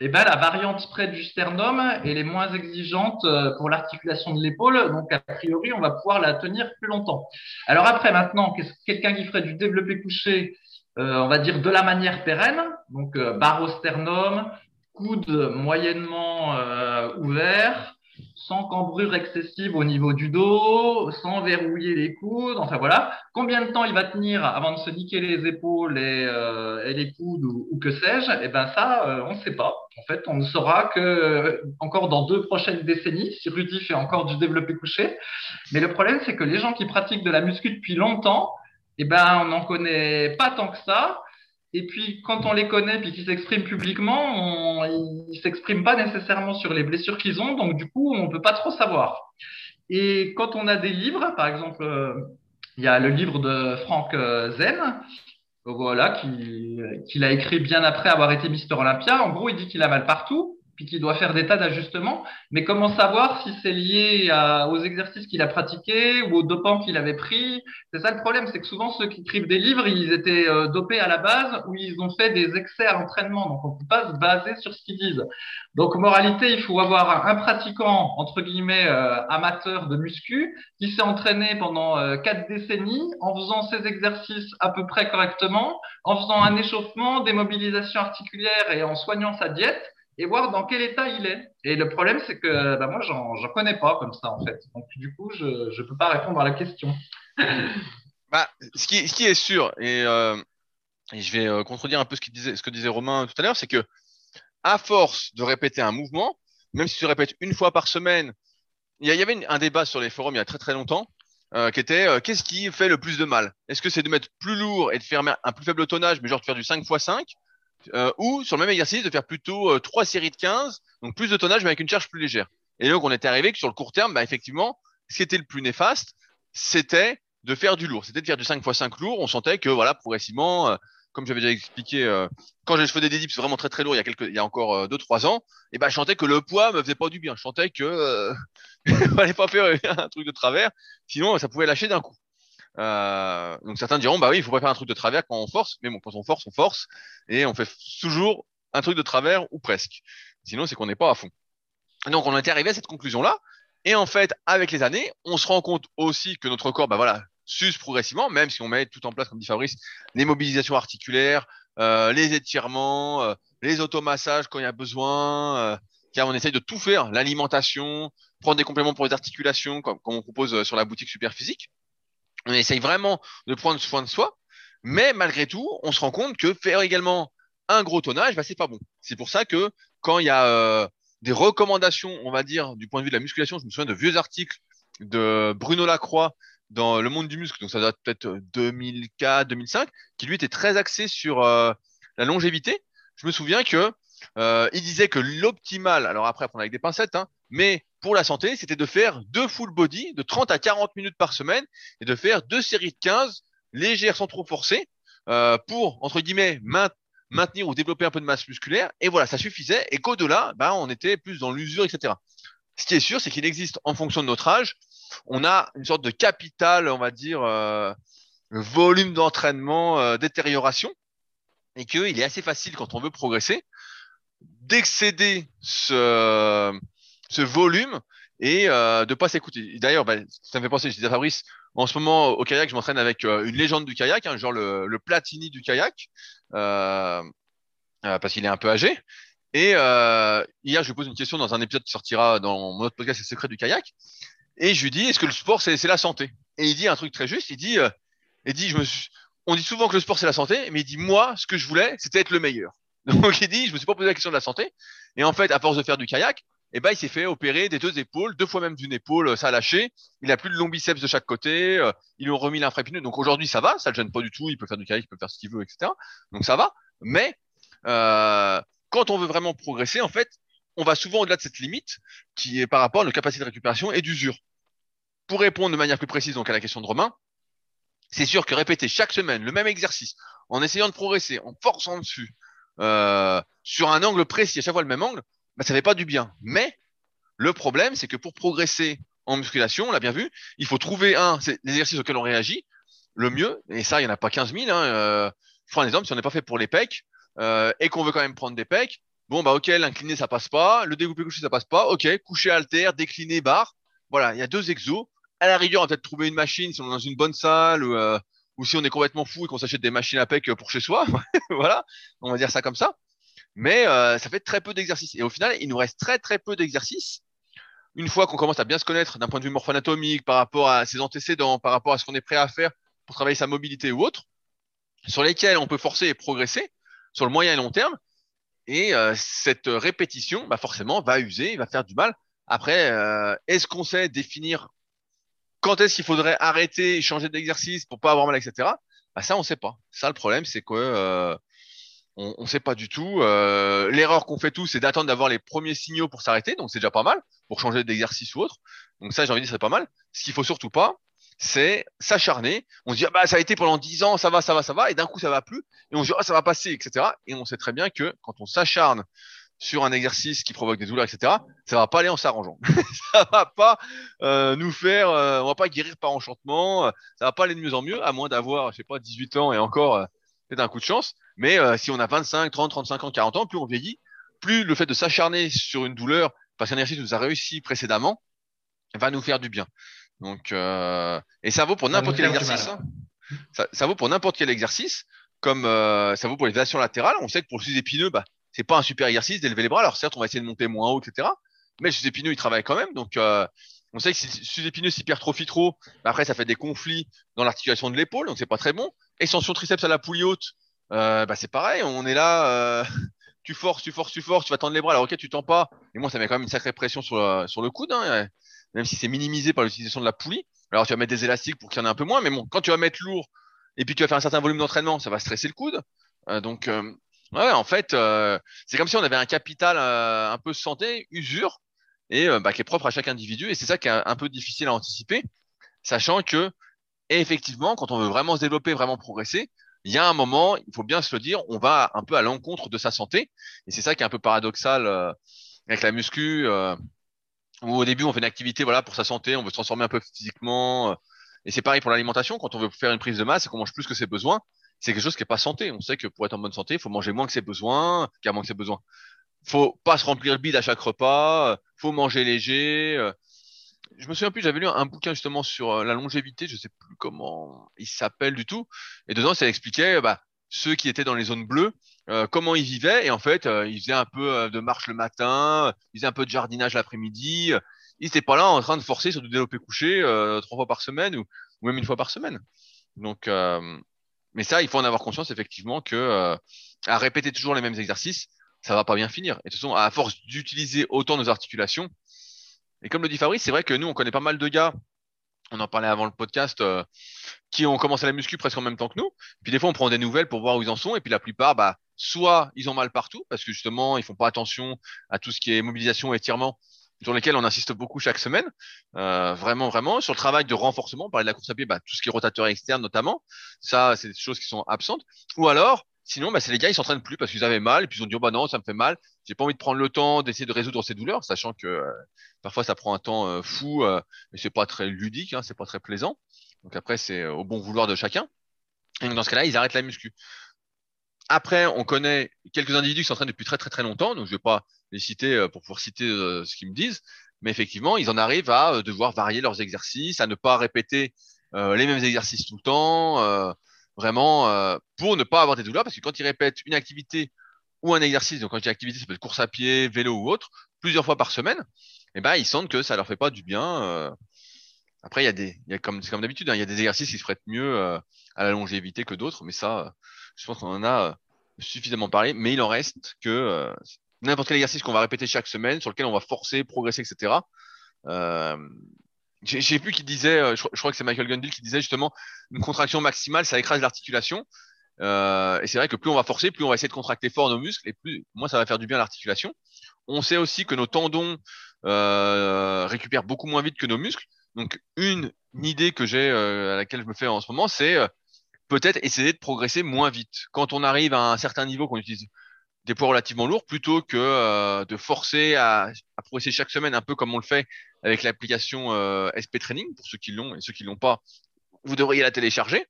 eh ben la variante près du sternum est les moins exigeantes pour l'articulation de l'épaule, donc a priori on va pouvoir la tenir plus longtemps. Alors après maintenant, quelqu'un qui ferait du développé couché, Euh, on va dire de la manière pérenne, donc euh, barre au sternum, coude moyennement euh, ouvert, sans cambrure excessive au niveau du dos, sans verrouiller les coudes, enfin voilà. Combien de temps il va tenir avant de se niquer les épaules et, euh, et les coudes ou, ou que sais-je? Eh ben ça, euh, on ne sait pas. En fait, on ne saura que euh, encore dans deux prochaines décennies, si Rudy fait encore du développé couché. Mais le problème, c'est que les gens qui pratiquent de la muscu depuis longtemps, eh ben, on n'en connaît pas tant que ça. Et puis, quand on les connaît puis qu'ils s'expriment publiquement, on, ils ne s'expriment pas nécessairement sur les blessures qu'ils ont. Donc, du coup, on ne peut pas trop savoir. Et quand on a des livres, par exemple, il y a le livre de Frank Zane, voilà, qu'il, qu'il a écrit bien après avoir été Mister Olympia. En gros, il dit qu'il a mal partout. puis qui doit faire des tas d'ajustements. Mais comment savoir si c'est lié à, aux exercices qu'il a pratiqués ou aux dopants qu'il avait pris? C'est ça le problème, c'est que souvent ceux qui écrivent des livres, ils étaient dopés à la base ou ils ont fait des excès à l'entraînement. Donc, on ne peut pas se baser sur ce qu'ils disent. Donc, moralité, il faut avoir un pratiquant, entre guillemets, euh, amateur de muscu qui s'est entraîné pendant euh, quatre décennies en faisant ses exercices à peu près correctement, en faisant un échauffement, des mobilisations articulaires et en soignant sa diète, et voir dans quel état il est. Et le problème, c'est que bah, moi, j'en, j'en connais pas comme ça, en fait. Donc, du coup, je, je peux pas répondre à la question. Bah, ce qui, ce qui est sûr, et, euh, et je vais euh, contredire un peu ce, qu'il disait, ce que disait Romain tout à l'heure, c'est que à force de répéter un mouvement, même si tu répètes une fois par semaine, il y, y avait une, un débat sur les forums il y a très très longtemps, euh, qui était euh, qu'est-ce qui fait le plus de mal? Est-ce que c'est de mettre plus lourd et de faire un plus faible tonnage, mais genre de faire du cinq fois cinq? Euh, ou sur le même exercice de faire plutôt euh, trois séries de quinze, donc plus de tonnage mais avec une charge plus légère. Et donc on était arrivé que sur le court terme, bah, effectivement, ce qui était le plus néfaste, c'était de faire du lourd, c'était de faire du cinq fois cinq lourd. On sentait que voilà, progressivement, euh, comme j'avais déjà expliqué, euh, quand je faisais des dips vraiment très très lourds il y a, quelques, il y a encore euh, deux trois ans, et ben bah, je sentais que le poids me faisait pas du bien, je sentais que euh, il fallait pas faire un truc de travers, sinon ça pouvait lâcher d'un coup. Euh, donc certains diront bah oui, il faut pas faire un truc de travers quand on force, mais bon, quand on force on force et on fait toujours un truc de travers ou presque, sinon c'est qu'on n'est pas à fond. Donc on était arrivé à cette conclusion là et en fait avec les années on se rend compte aussi que notre corps bah voilà s'use progressivement, même si on met tout en place, comme dit Fabrice, les mobilisations articulaires, euh, les étirements, euh, les automassages quand il y a besoin, euh, car on essaye de tout faire, l'alimentation, prendre des compléments pour les articulations comme, comme on propose sur la boutique Superphysique. On essaye vraiment de prendre soin de soi, mais malgré tout, on se rend compte que faire également un gros tonnage, bah, c'est pas bon. C'est pour ça que quand il y a euh, des recommandations, on va dire, du point de vue de la musculation, je me souviens de vieux articles de Bruno Lacroix dans Le Monde du Muscle, donc ça date peut-être deux mille quatre, deux mille cinq, qui lui était très axé sur euh, la longévité. Je me souviens que euh, il disait que l'optimal, alors après, à prendre avec des pincettes, hein, mais pour la santé, c'était de faire deux full body de trente à quarante minutes par semaine et de faire deux séries de quinze légères sans trop forcer euh, pour, entre guillemets, main- maintenir ou développer un peu de masse musculaire. Et voilà, ça suffisait. Et qu'au-delà, bah, on était plus dans l'usure, et cetera. Ce qui est sûr, c'est qu'il existe, en fonction de notre âge, on a une sorte de capital, on va dire, euh, volume d'entraînement, euh, détérioration, et qu'il est assez facile, quand on veut progresser, d'excéder ce... ce volume et euh, de pas s'écouter. D'ailleurs, bah, ça me fait penser, je disais à Fabrice, en ce moment au kayak, je m'entraîne avec euh, une légende du kayak, hein, genre le, le Platini du kayak, euh, euh, parce qu'il est un peu âgé. Et euh, hier, je lui pose une question dans un épisode qui sortira dans mon autre podcast, Les Secrets du kayak. Et je lui dis, est-ce que le sport, c'est, c'est la santé? Et il dit un truc très juste, il dit, euh, il dit je me suis... on dit souvent que le sport, c'est la santé, mais il dit, moi, ce que je voulais, c'était être le meilleur. Donc il dit, je me suis pas posé la question de la santé. Et en fait, à force de faire du kayak, et eh ben, il s'est fait opérer des deux épaules, deux fois même d'une épaule, ça a lâché. Il a plus de long biceps de chaque côté, euh, ils lui ont remis l'infrapineux. Donc aujourd'hui, ça va, ça le gêne pas du tout, il peut faire du kayak, il peut faire ce qu'il veut, et cetera. Donc ça va. Mais, euh, quand on veut vraiment progresser, en fait, on va souvent au-delà de cette limite qui est par rapport à nos capacités de récupération et d'usure. Pour répondre de manière plus précise, donc, à la question de Romain, c'est sûr que répéter chaque semaine le même exercice, en essayant de progresser, en forçant dessus, euh, sur un angle précis, à chaque fois le même angle, bah, ça fait pas du bien. Mais le problème, c'est que pour progresser en musculation, on l'a bien vu, il faut trouver un, c'est les exercices auxquels on réagit le mieux. Et ça, il n'y en a pas quinze mille. Hein. Euh, je prends un exemple, si on n'est pas fait pour les pecs euh, et qu'on veut quand même prendre des pecs, bon, bah ok, l'incliné, ça passe pas. Le découpé couché, ça passe pas. Ok, couché, haltère, décliné, barre. Voilà, il y a deux exos. À la rigueur, on va peut-être trouver une machine si on est dans une bonne salle ou, euh, ou si on est complètement fou et qu'on s'achète des machines à pecs pour chez soi. Voilà, on va dire ça comme ça. Mais euh, ça fait très peu d'exercices. Et au final, il nous reste très très peu d'exercices. Une fois qu'on commence à bien se connaître d'un point de vue morpho-anatomique, par rapport à ses antécédents, par rapport à ce qu'on est prêt à faire pour travailler sa mobilité ou autre, sur lesquels on peut forcer et progresser sur le moyen et long terme. Et euh, cette répétition, bah forcément, va user, va faire du mal. Après, euh, est-ce qu'on sait définir quand est-ce qu'il faudrait arrêter, changer d'exercice pour pas avoir mal, et cetera. Bah ça, on sait pas. Ça, le problème, c'est que euh, On ne sait pas du tout. Euh, l'erreur qu'on fait tous, c'est d'attendre d'avoir les premiers signaux pour s'arrêter. Donc, c'est déjà pas mal pour changer d'exercice ou autre. Donc, ça, j'ai envie de dire, c'est pas mal. Ce qu'il faut surtout pas, c'est s'acharner. On se dit, ah bah, ça a été pendant dix ans, ça va, ça va, ça va. Et d'un coup, ça va plus. Et on se dit, ah, ça va passer, et cetera. Et on sait très bien que quand on s'acharne sur un exercice qui provoque des douleurs, et cetera, ça va pas aller en s'arrangeant. Ça va pas euh, nous faire, euh, on va pas guérir par enchantement, euh, ça va pas aller de mieux en mieux, à moins d'avoir, je sais pas, dix-huit ans et encore euh, peut-être un coup de chance. Mais euh, si on a vingt-cinq, trente, trente-cinq ans, quarante ans, plus on vieillit, plus le fait de s'acharner sur une douleur parce qu'un exercice nous a réussi précédemment va nous faire du bien. Donc, euh, et ça vaut pour n'importe quel exercice. Hein. Ça, ça vaut pour n'importe quel exercice, comme euh, ça vaut pour les variations latérales. On sait que pour le sus épineux, bah c'est pas un super exercice d'élever les bras. Alors certes, on va essayer de monter moins haut, et cetera. Mais le sus-épineux, il travaille quand même. Donc, euh, on sait que si le sus-épineux s'hypertrophie trop, bah après, ça fait des conflits dans l'articulation de l'épaule. Donc, c'est pas très bon. Extension triceps à la poulie haute, euh, bah, c'est pareil. On est là, euh, tu forces, tu forces, tu forces, tu vas tendre les bras. Alors, ok, tu tends pas. Mais moi, ça met quand même une sacrée pression sur le, sur le coude, hein, même si c'est minimisé par l'utilisation de la poulie. Alors, tu vas mettre des élastiques pour qu'il y en ait un peu moins. Mais bon, quand tu vas mettre lourd et puis tu vas faire un certain volume d'entraînement, ça va stresser le coude. Euh, donc, euh, Ouais, en fait, euh, c'est comme si on avait un capital euh, un peu santé, usure, et euh, bah, qui est propre à chaque individu. Et c'est ça qui est un peu difficile à anticiper, sachant que, effectivement, quand on veut vraiment se développer, vraiment progresser, il y a un moment, il faut bien se le dire, on va un peu à l'encontre de sa santé. Et c'est ça qui est un peu paradoxal euh, avec la muscu, euh, où au début, on fait une activité voilà, pour sa santé, on veut se transformer un peu physiquement. Euh, et c'est pareil pour l'alimentation, quand on veut faire une prise de masse et qu'on mange plus que ses besoins, c'est quelque chose qui n'est pas santé. On sait que pour être en bonne santé, il faut manger moins que ses besoins, car moins que ses besoins. Il ne faut pas se remplir le bide à chaque repas, il faut manger léger. Je me souviens plus, j'avais lu un bouquin justement sur la longévité, je ne sais plus comment il s'appelle du tout. Et dedans, ça expliquait bah, ceux qui étaient dans les zones bleues, euh, comment ils vivaient. Et en fait, euh, ils faisaient un peu de marche le matin, ils faisaient un peu de jardinage l'après-midi. Ils n'étaient pas là en train de forcer sur du développé couché euh, trois fois par semaine ou, ou même une fois par semaine. Donc... Euh, Mais ça, il faut en avoir conscience, effectivement, que euh, à répéter toujours les mêmes exercices, ça va pas bien finir. Et de toute façon, à force d'utiliser autant nos articulations, et comme le dit Fabrice, c'est vrai que nous, on connaît pas mal de gars, on en parlait avant le podcast, euh, qui ont commencé la muscu presque en même temps que nous. Puis des fois, on prend des nouvelles pour voir où ils en sont. Et puis la plupart, bah, soit ils ont mal partout, parce que justement, ils font pas attention à tout ce qui est mobilisation et étirement, sur lesquels on insiste beaucoup chaque semaine, euh, vraiment, vraiment. Sur le travail de renforcement, on parlait de la course à pied, bah, tout ce qui est rotateur externe notamment, ça, c'est des choses qui sont absentes. Ou alors, sinon, bah, c'est les gars, ils s'entraînent plus parce qu'ils avaient mal, et puis ils ont dit, oh, bah non, ça me fait mal, j'ai pas envie de prendre le temps d'essayer de résoudre ces douleurs, sachant que euh, parfois, ça prend un temps euh, fou, euh, et c'est pas très ludique, hein, c'est pas très plaisant. Donc après, c'est au bon vouloir de chacun. Et donc, dans ce cas-là, ils arrêtent la muscu. Après, on connaît quelques individus qui s'entraînent depuis très, très, très longtemps, donc je vais pas les citer pour pouvoir citer euh, ce qu'ils me disent, mais effectivement, ils en arrivent à euh, devoir varier leurs exercices, à ne pas répéter euh, les mêmes exercices tout le temps, euh, vraiment euh, pour ne pas avoir des douleurs, parce que quand ils répètent une activité ou un exercice, donc quand je dis activité, ça peut être course à pied, vélo ou autre, plusieurs fois par semaine, eh ben, ils sentent que ça leur fait pas du bien. Euh... Après, il y a des, y a comme, c'est comme d'habitude, il hein, y a des exercices qui se prêtent mieux euh, à la longévité que d'autres, mais ça, euh, je pense qu'on en a euh, suffisamment parlé, mais il en reste que... Euh, n'importe quel exercice qu'on va répéter chaque semaine, sur lequel on va forcer, progresser, et cetera. Euh, je sais plus qui disait, je, je crois que c'est Michael Gundill qui disait justement, une contraction maximale, ça écrase l'articulation. Euh, et c'est vrai que plus on va forcer, plus on va essayer de contracter fort nos muscles, et plus, moins ça va faire du bien à l'articulation. On sait aussi que nos tendons euh, récupèrent beaucoup moins vite que nos muscles. Donc, une, une idée que j'ai, euh, à laquelle je me fais en ce moment, c'est euh, peut-être essayer de progresser moins vite. Quand on arrive à un certain niveau qu'on utilise des poids relativement lourds, plutôt que euh, de forcer à, à progresser chaque semaine, un peu comme on le fait avec l'application euh, S P Training, pour ceux qui l'ont et ceux qui l'ont pas, vous devriez la télécharger.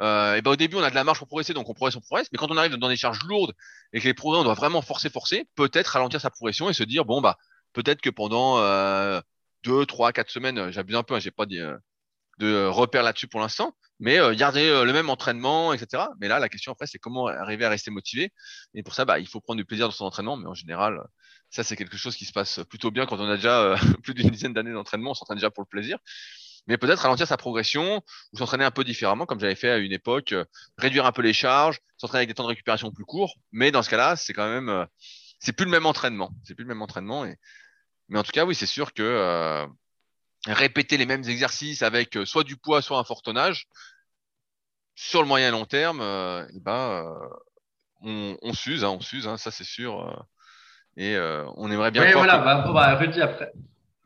Euh, et ben, au début, on a de la marge pour progresser, donc on progresse, on progresse. Mais quand on arrive dans des charges lourdes et que les progrès, on doit vraiment forcer, forcer, peut-être ralentir sa progression et se dire, bon, bah peut-être que pendant euh, deux, trois, quatre semaines, j'abuse un peu, hein, j'ai pas de, de repères là-dessus pour l'instant, mais euh, garder euh, le même entraînement, et cetera. Mais là, la question après, c'est comment arriver à rester motivé. Et pour ça, bah, il faut prendre du plaisir dans son entraînement. Mais en général, euh, ça, c'est quelque chose qui se passe plutôt bien quand on a déjà euh, plus d'une dizaine d'années d'entraînement. On s'entraîne déjà pour le plaisir. Mais peut-être ralentir sa progression ou s'entraîner un peu différemment, comme j'avais fait à une époque, euh, réduire un peu les charges, s'entraîner avec des temps de récupération plus courts. Mais dans ce cas-là, c'est quand même, euh, c'est plus le même entraînement. C'est plus le même entraînement. Et... Mais en tout cas, oui, c'est sûr que euh, répéter les mêmes exercices avec euh, soit du poids, soit un fort tonnage, sur le moyen et long terme, euh, et ben, euh, on, on s'use, hein, on s'use, hein, ça c'est sûr. Euh, et euh, on aimerait bien. Oui, voilà, que... bah, bah, Rudy, après,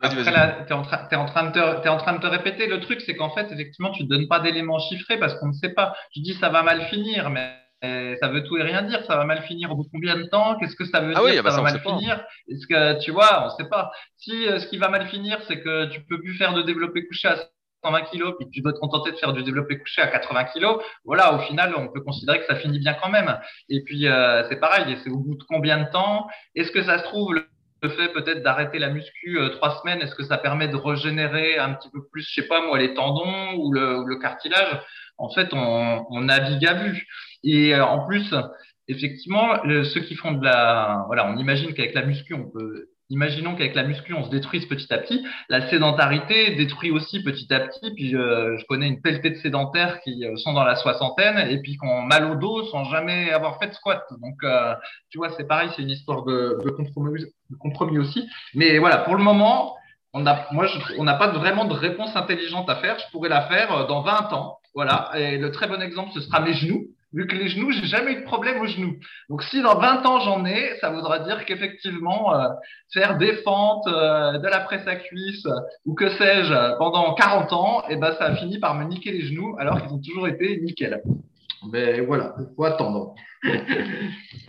après tu es en, tra- en train de te répéter. Le truc, c'est qu'en fait, effectivement, tu ne donnes pas d'éléments chiffrés parce qu'on ne sait pas. Tu dis ça va mal finir, mais ça veut tout et rien dire. Ça va mal finir au bout de combien de temps? Qu'est-ce que ça veut ah dire oui, ça bah va ça, mal finir? Est-ce que tu vois, on ne sait pas. Si euh, ce qui va mal finir, c'est que tu peux plus faire de développé couché à cent vingt kilos, puis tu dois te contenter de faire du développé couché à quatre-vingts kilos. Voilà, au final, on peut considérer que ça finit bien quand même. Et puis euh, c'est pareil. C'est au bout de combien de temps? Est-ce que ça se trouve le le fait peut-être d'arrêter la muscu euh, trois semaines, est-ce que ça permet de régénérer un petit peu plus, je sais pas moi, les tendons ou le, ou le cartilage? En fait, on, on navigue à vue. Et euh, en plus, effectivement, le, ceux qui font de la, voilà, on imagine qu'avec la muscu, on peut, imaginons qu'avec la muscu, on se détruise petit à petit. La sédentarité détruit aussi petit à petit. Puis euh, je connais une pelletée de sédentaires qui euh, sont dans la soixantaine et puis qui ont mal au dos sans jamais avoir fait de squat. Donc euh, tu vois, c'est pareil, c'est une histoire de, de compromis. De compromis aussi, mais voilà, pour le moment on a, moi je, on n'a pas vraiment de réponse intelligente à faire. Je pourrais la faire dans vingt ans, voilà, et le très bon exemple ce sera mes genoux, vu que les genoux, j'ai jamais eu de problème aux genoux. Donc si dans vingt ans j'en ai, ça voudra dire qu'effectivement euh, faire des fentes, euh, de la presse à cuisse euh, ou que sais-je pendant quarante ans, et eh ben ça finit par me niquer les genoux alors qu'ils ont toujours été nickel. Mais voilà, faut attendre.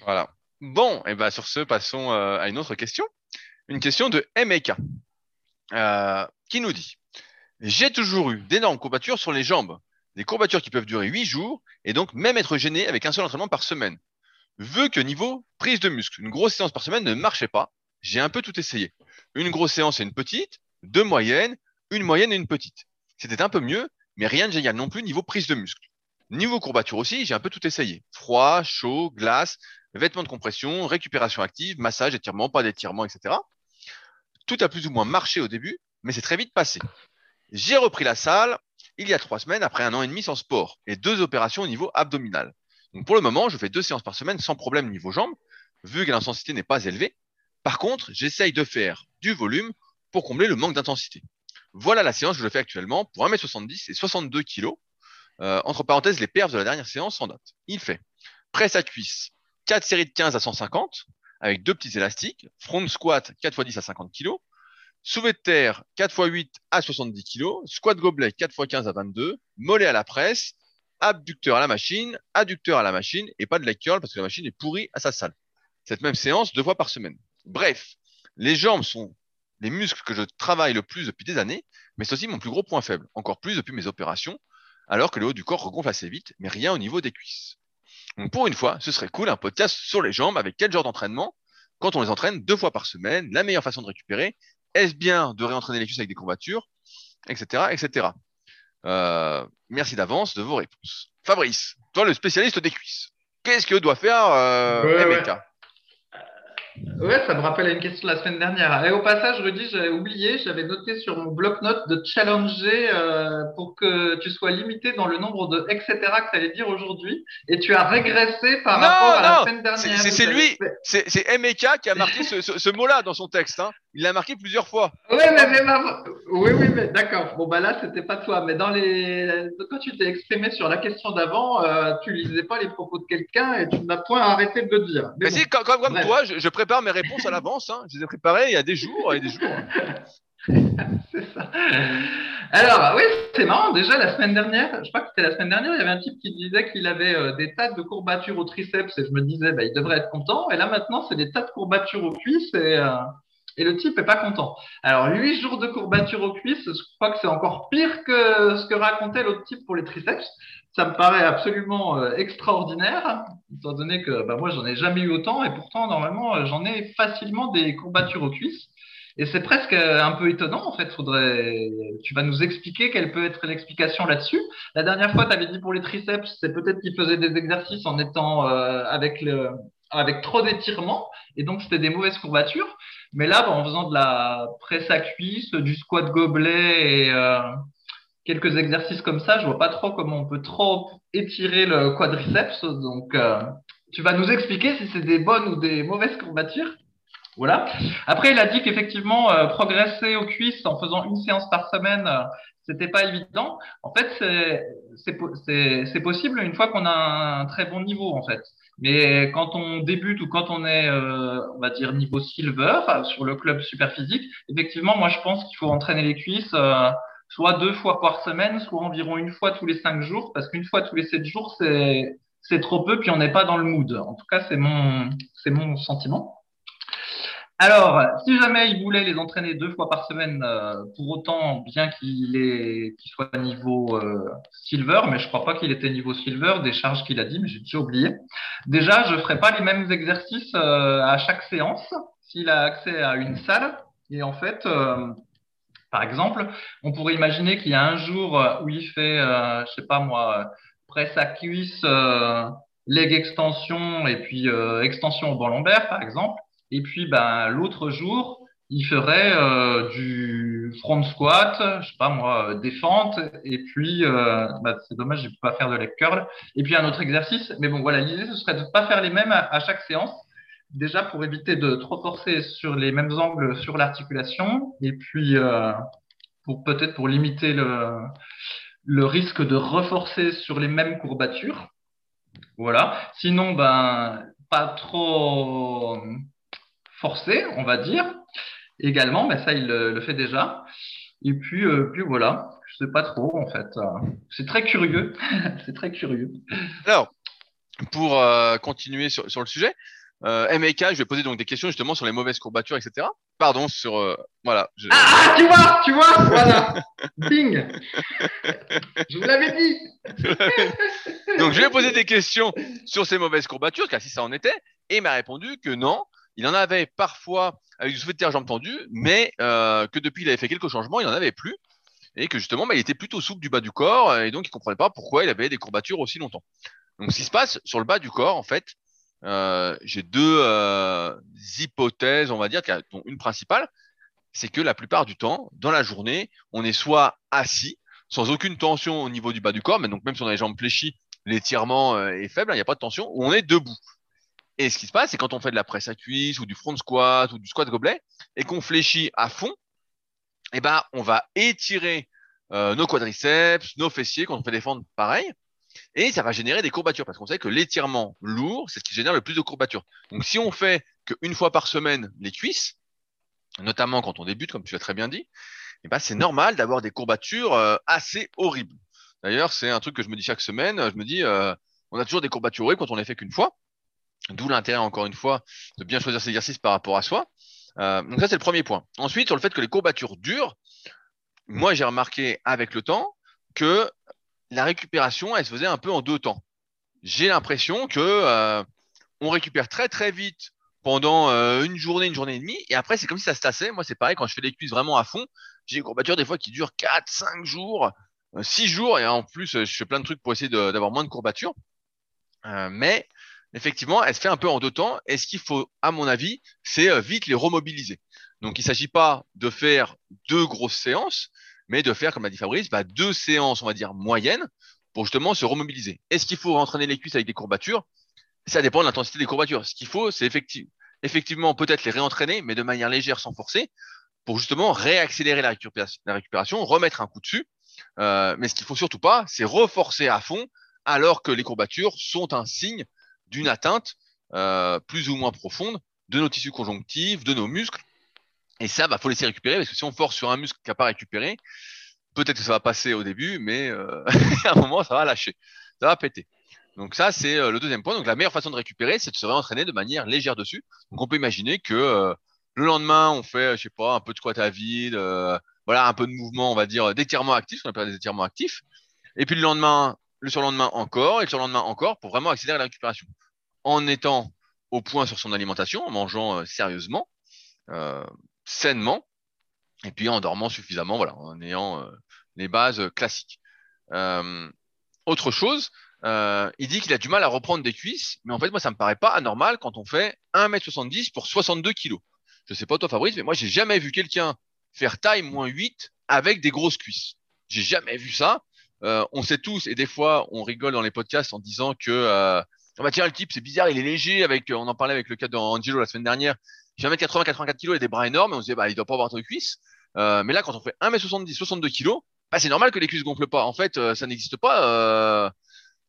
Voilà. Bon, et ben sur ce, passons euh, à une autre question. Une question de M E K euh, qui nous dit « J'ai toujours eu d'énormes courbatures sur les jambes, des courbatures qui peuvent durer huit jours et donc même être gêné avec un seul entraînement par semaine. Vu que niveau prise de muscle, une grosse séance par semaine ne marchait pas, j'ai un peu tout essayé. Une grosse séance et une petite, deux moyennes, une moyenne et une petite. C'était un peu mieux, mais rien de génial non plus niveau prise de muscle. Niveau courbature aussi, j'ai un peu tout essayé. Froid, chaud, glace, vêtements de compression, récupération active, massage, étirement, pas d'étirement, et cetera. Tout a plus ou moins marché au début, mais c'est très vite passé. J'ai repris la salle il y a trois semaines après un an et demi sans sport et deux opérations au niveau abdominal. Donc pour le moment, je fais deux séances par semaine sans problème niveau jambes, vu que l'intensité n'est pas élevée. Par contre, j'essaye de faire du volume pour combler le manque d'intensité. Voilà la séance que je fais actuellement pour un mètre soixante-dix et soixante-deux kilos. Euh, entre parenthèses, les perfs de la dernière séance en date. Il fait presse à cuisse, quatre séries de quinze à cent cinquante avec deux petits élastiques, front squat quatre fois dix à cinquante kilos, soulevé de terre quatre fois huit à soixante-dix kilos, squat gobelet quatre fois quinze à vingt-deux, mollet à la presse, abducteur à la machine, adducteur à la machine et pas de leg curl parce que la machine est pourrie à sa salle. Cette même séance deux fois par semaine. Bref, les jambes sont les muscles que je travaille le plus depuis des années, mais c'est aussi mon plus gros point faible, encore plus depuis mes opérations, alors que le haut du corps regonfle assez vite, mais rien au niveau des cuisses. Donc pour une fois, ce serait cool un podcast sur les jambes avec quel genre d'entraînement, quand on les entraîne deux fois par semaine, la meilleure façon de récupérer, est-ce bien de réentraîner les cuisses avec des courbatures, et cetera et cetera. Euh, merci d'avance de vos réponses. Fabrice, toi le spécialiste des cuisses, qu'est-ce que doit faire euh, ouais, M E K? Ouais. Ouais, ça me rappelle une question de la semaine dernière. Et au passage, Rudy, j'avais oublié, j'avais noté sur mon bloc-notes de challenger euh, pour que tu sois limité dans le nombre de et cetera que tu allais dire aujourd'hui. Et tu as régressé par non, rapport non, à la semaine dernière. C'est, c'est lui, c'est, c'est M E K qui a marqué ce, ce, ce mot-là dans son texte. Hein. Il l'a marqué plusieurs fois. Oui, mais, mais ma... oui, oui, mais d'accord. Bon, bah là, c'était pas toi. Mais dans les... quand tu t'es exprimé sur la question d'avant, euh, tu lisais pas les propos de quelqu'un et tu n'as point arrêté de le dire. Mais, mais bon, si, comme, comme toi, je, je prépare Je prépare mes réponses à l'avance, hein. Je les ai préparées il y a des jours et des jours. C'est ça. Alors, oui, c'est marrant. Déjà, la semaine dernière, je crois que c'était la semaine dernière, il y avait un type qui disait qu'il avait euh, des tas de courbatures au triceps et je me disais, bah, il devrait être content. Et là, maintenant, c'est des tas de courbatures aux cuisses et, euh, et le type n'est pas content. Alors, huit jours de courbatures aux cuisses, je crois que c'est encore pire que ce que racontait l'autre type pour les triceps. Ça me paraît absolument extraordinaire, étant donné que bah, moi, j'en ai jamais eu autant. Et pourtant, normalement, j'en ai facilement des courbatures aux cuisses. Et c'est presque un peu étonnant, en fait. Faudrait... Tu vas nous expliquer quelle peut être l'explication là-dessus. La dernière fois, tu avais dit pour les triceps, c'est peut-être qu'ils faisaient des exercices en étant euh, avec, le... avec trop d'étirements. Et donc, c'était des mauvaises courbatures. Mais là, bah, en faisant de la presse à cuisse, du squat gobelet et... Euh... quelques exercices comme ça, je vois pas trop comment on peut trop étirer le quadriceps. Donc, euh, tu vas nous expliquer si c'est des bonnes ou des mauvaises courbatures. Voilà. Après, il a dit qu'effectivement, euh, progresser aux cuisses en faisant une séance par semaine, euh, c'était pas évident. En fait, c'est, c'est, c'est, c'est possible une fois qu'on a un très bon niveau, en fait. Mais quand on débute ou quand on est, euh, on va dire, niveau silver sur le club Superphysique, effectivement, moi, je pense qu'il faut entraîner les cuisses euh, soit deux fois par semaine, soit environ une fois tous les cinq jours, parce qu'une fois tous les sept jours, c'est, c'est trop peu, puis on n'est pas dans le mood. En tout cas, c'est mon, c'est mon sentiment. Alors, si jamais il voulait les entraîner deux fois par semaine, euh, pour autant, bien qu'il est, qu'il soit niveau euh, silver, mais je crois pas qu'il était niveau silver, des charges qu'il a dit, mais j'ai déjà oublié. Déjà, je ferai pas les mêmes exercices euh, à chaque séance s'il a accès à une salle. Et en fait, euh, par exemple, on pourrait imaginer qu'il y a un jour où il fait, euh, je sais pas moi, presse à cuisse, euh, leg extension et puis euh, extension au banc lombaire, par exemple. Et puis, ben, l'autre jour, il ferait euh, du front squat, je sais pas moi, des fentes. Et puis, euh, ben, c'est dommage, je ne peux pas faire de leg curl. Et puis, un autre exercice. Mais bon, voilà, l'idée, ce serait de ne pas faire les mêmes à, à chaque séance. Déjà, pour éviter de trop forcer sur les mêmes angles sur l'articulation. Et puis, euh, pour peut-être pour limiter le, le risque de reforcer sur les mêmes courbatures. Voilà. Sinon, ben, pas trop... forcé, on va dire, également, mais ça, il le, le fait déjà. Et puis, euh, puis voilà, je ne sais pas trop, en fait. C'est très curieux. C'est très curieux. Alors, pour euh, continuer sur, sur le sujet, euh, M E K, je vais poser donc des questions justement sur les mauvaises courbatures, et cetera. Pardon, sur… Euh, voilà. Je... Ah, tu vois, tu vois, voilà. Bing. Je vous l'avais dit. Donc, je vais poser des questions sur ces mauvaises courbatures, car si ça en était, et il m'a répondu que non. Il en avait parfois avec du soufflet de terre jambes tendues, mais euh, que depuis il avait fait quelques changements, il n'en avait plus. Et que justement, bah, il était plutôt souple du bas du corps et donc il ne comprenait pas pourquoi il avait des courbatures aussi longtemps. Donc, ce qui se passe sur le bas du corps, en fait, euh, j'ai deux euh, hypothèses, on va dire, dont une principale, c'est que la plupart du temps, dans la journée, on est soit assis, sans aucune tension au niveau du bas du corps, mais donc même si on a les jambes fléchies, l'étirement euh, est faible, il hein, n'y a pas de tension, ou on est debout. Et ce qui se passe, c'est quand on fait de la presse à cuisse ou du front squat ou du squat gobelet et qu'on fléchit à fond, eh ben, on va étirer euh, nos quadriceps, nos fessiers quand on fait des fentes pareil. Et ça va générer des courbatures parce qu'on sait que l'étirement lourd, c'est ce qui génère le plus de courbatures. Donc, si on fait qu'une fois par semaine les cuisses, notamment quand on débute, comme tu l'as très bien dit, eh ben, c'est normal d'avoir des courbatures euh, assez horribles. D'ailleurs, c'est un truc que je me dis chaque semaine. Je me dis, euh, on a toujours des courbatures horribles quand on les fait qu'une fois. D'où l'intérêt, encore une fois, de bien choisir ses exercices par rapport à soi. Euh, donc ça, c'est le premier point. Ensuite, sur le fait que les courbatures durent, moi, j'ai remarqué avec le temps que la récupération, elle se faisait un peu en deux temps. J'ai l'impression que euh, on récupère très, très vite pendant euh, une journée, une journée et demie. Et après, c'est comme si ça se tassait. Moi, c'est pareil, quand je fais les cuisses vraiment à fond, j'ai des courbatures des fois qui durent quatre, cinq jours, euh, six jours. Et en plus, je fais plein de trucs pour essayer de, d'avoir moins de courbatures. Euh, mais... Effectivement, elle se fait un peu en deux temps. Et ce qu'il faut, à mon avis, c'est vite les remobiliser. Donc, il ne s'agit pas de faire deux grosses séances, mais de faire, comme l'a dit Fabrice, bah, deux séances, on va dire, moyennes pour justement se remobiliser. Est-ce qu'il faut entraîner les cuisses avec des courbatures ? Ça dépend de l'intensité des courbatures. Ce qu'il faut, c'est effective, effectivement peut-être les réentraîner, mais de manière légère, sans forcer, pour justement réaccélérer la récupération, la récupération remettre un coup dessus. Euh, mais ce qu'il ne faut surtout pas, c'est reforcer à fond, alors que les courbatures sont un signe d'une atteinte euh, plus ou moins profonde de nos tissus conjonctifs, de nos muscles. Et ça, bah, faut laisser récupérer, parce que si on force sur un muscle qui n'a pas récupéré, peut-être que ça va passer au début, mais euh, à un moment, ça va lâcher, ça va péter. Donc ça, c'est euh, le deuxième point. Donc la meilleure façon de récupérer, c'est de se réentraîner de manière légère dessus. Donc on peut imaginer que euh, le lendemain, on fait, je sais pas, un peu de squat à vide, euh, voilà, un peu de mouvement, on va dire, d'étirement actif, on appelle des étirements actifs. Et puis le lendemain, le surlendemain encore, et le surlendemain encore, pour vraiment accélérer la récupération. En étant au point sur son alimentation, en mangeant euh, sérieusement, euh, sainement, et puis en dormant suffisamment, voilà, en ayant euh, les bases classiques. Euh, autre chose, euh, il dit qu'il a du mal à reprendre des cuisses, mais en fait, moi, ça me paraît pas anormal quand on fait un mètre soixante-dix pour soixante-deux kilos. Je sais pas toi, Fabrice, mais moi, j'ai jamais vu quelqu'un faire taille moins huit avec des grosses cuisses. J'ai jamais vu ça. Euh, on sait tous, et des fois on rigole dans les podcasts en disant que euh, on va tirer le type, c'est bizarre, il est léger, avec, on en parlait avec le cas d'Angelo la semaine dernière, j'ai un mètre quatre-vingts, quatre-vingt-quatre kilos et des bras énormes, et on se disait bah, il doit pas avoir de cuisses, euh, mais là quand on fait un mètre soixante-dix, soixante-deux kilos, bah, c'est normal que les cuisses gonflent pas, en fait euh, ça n'existe pas euh,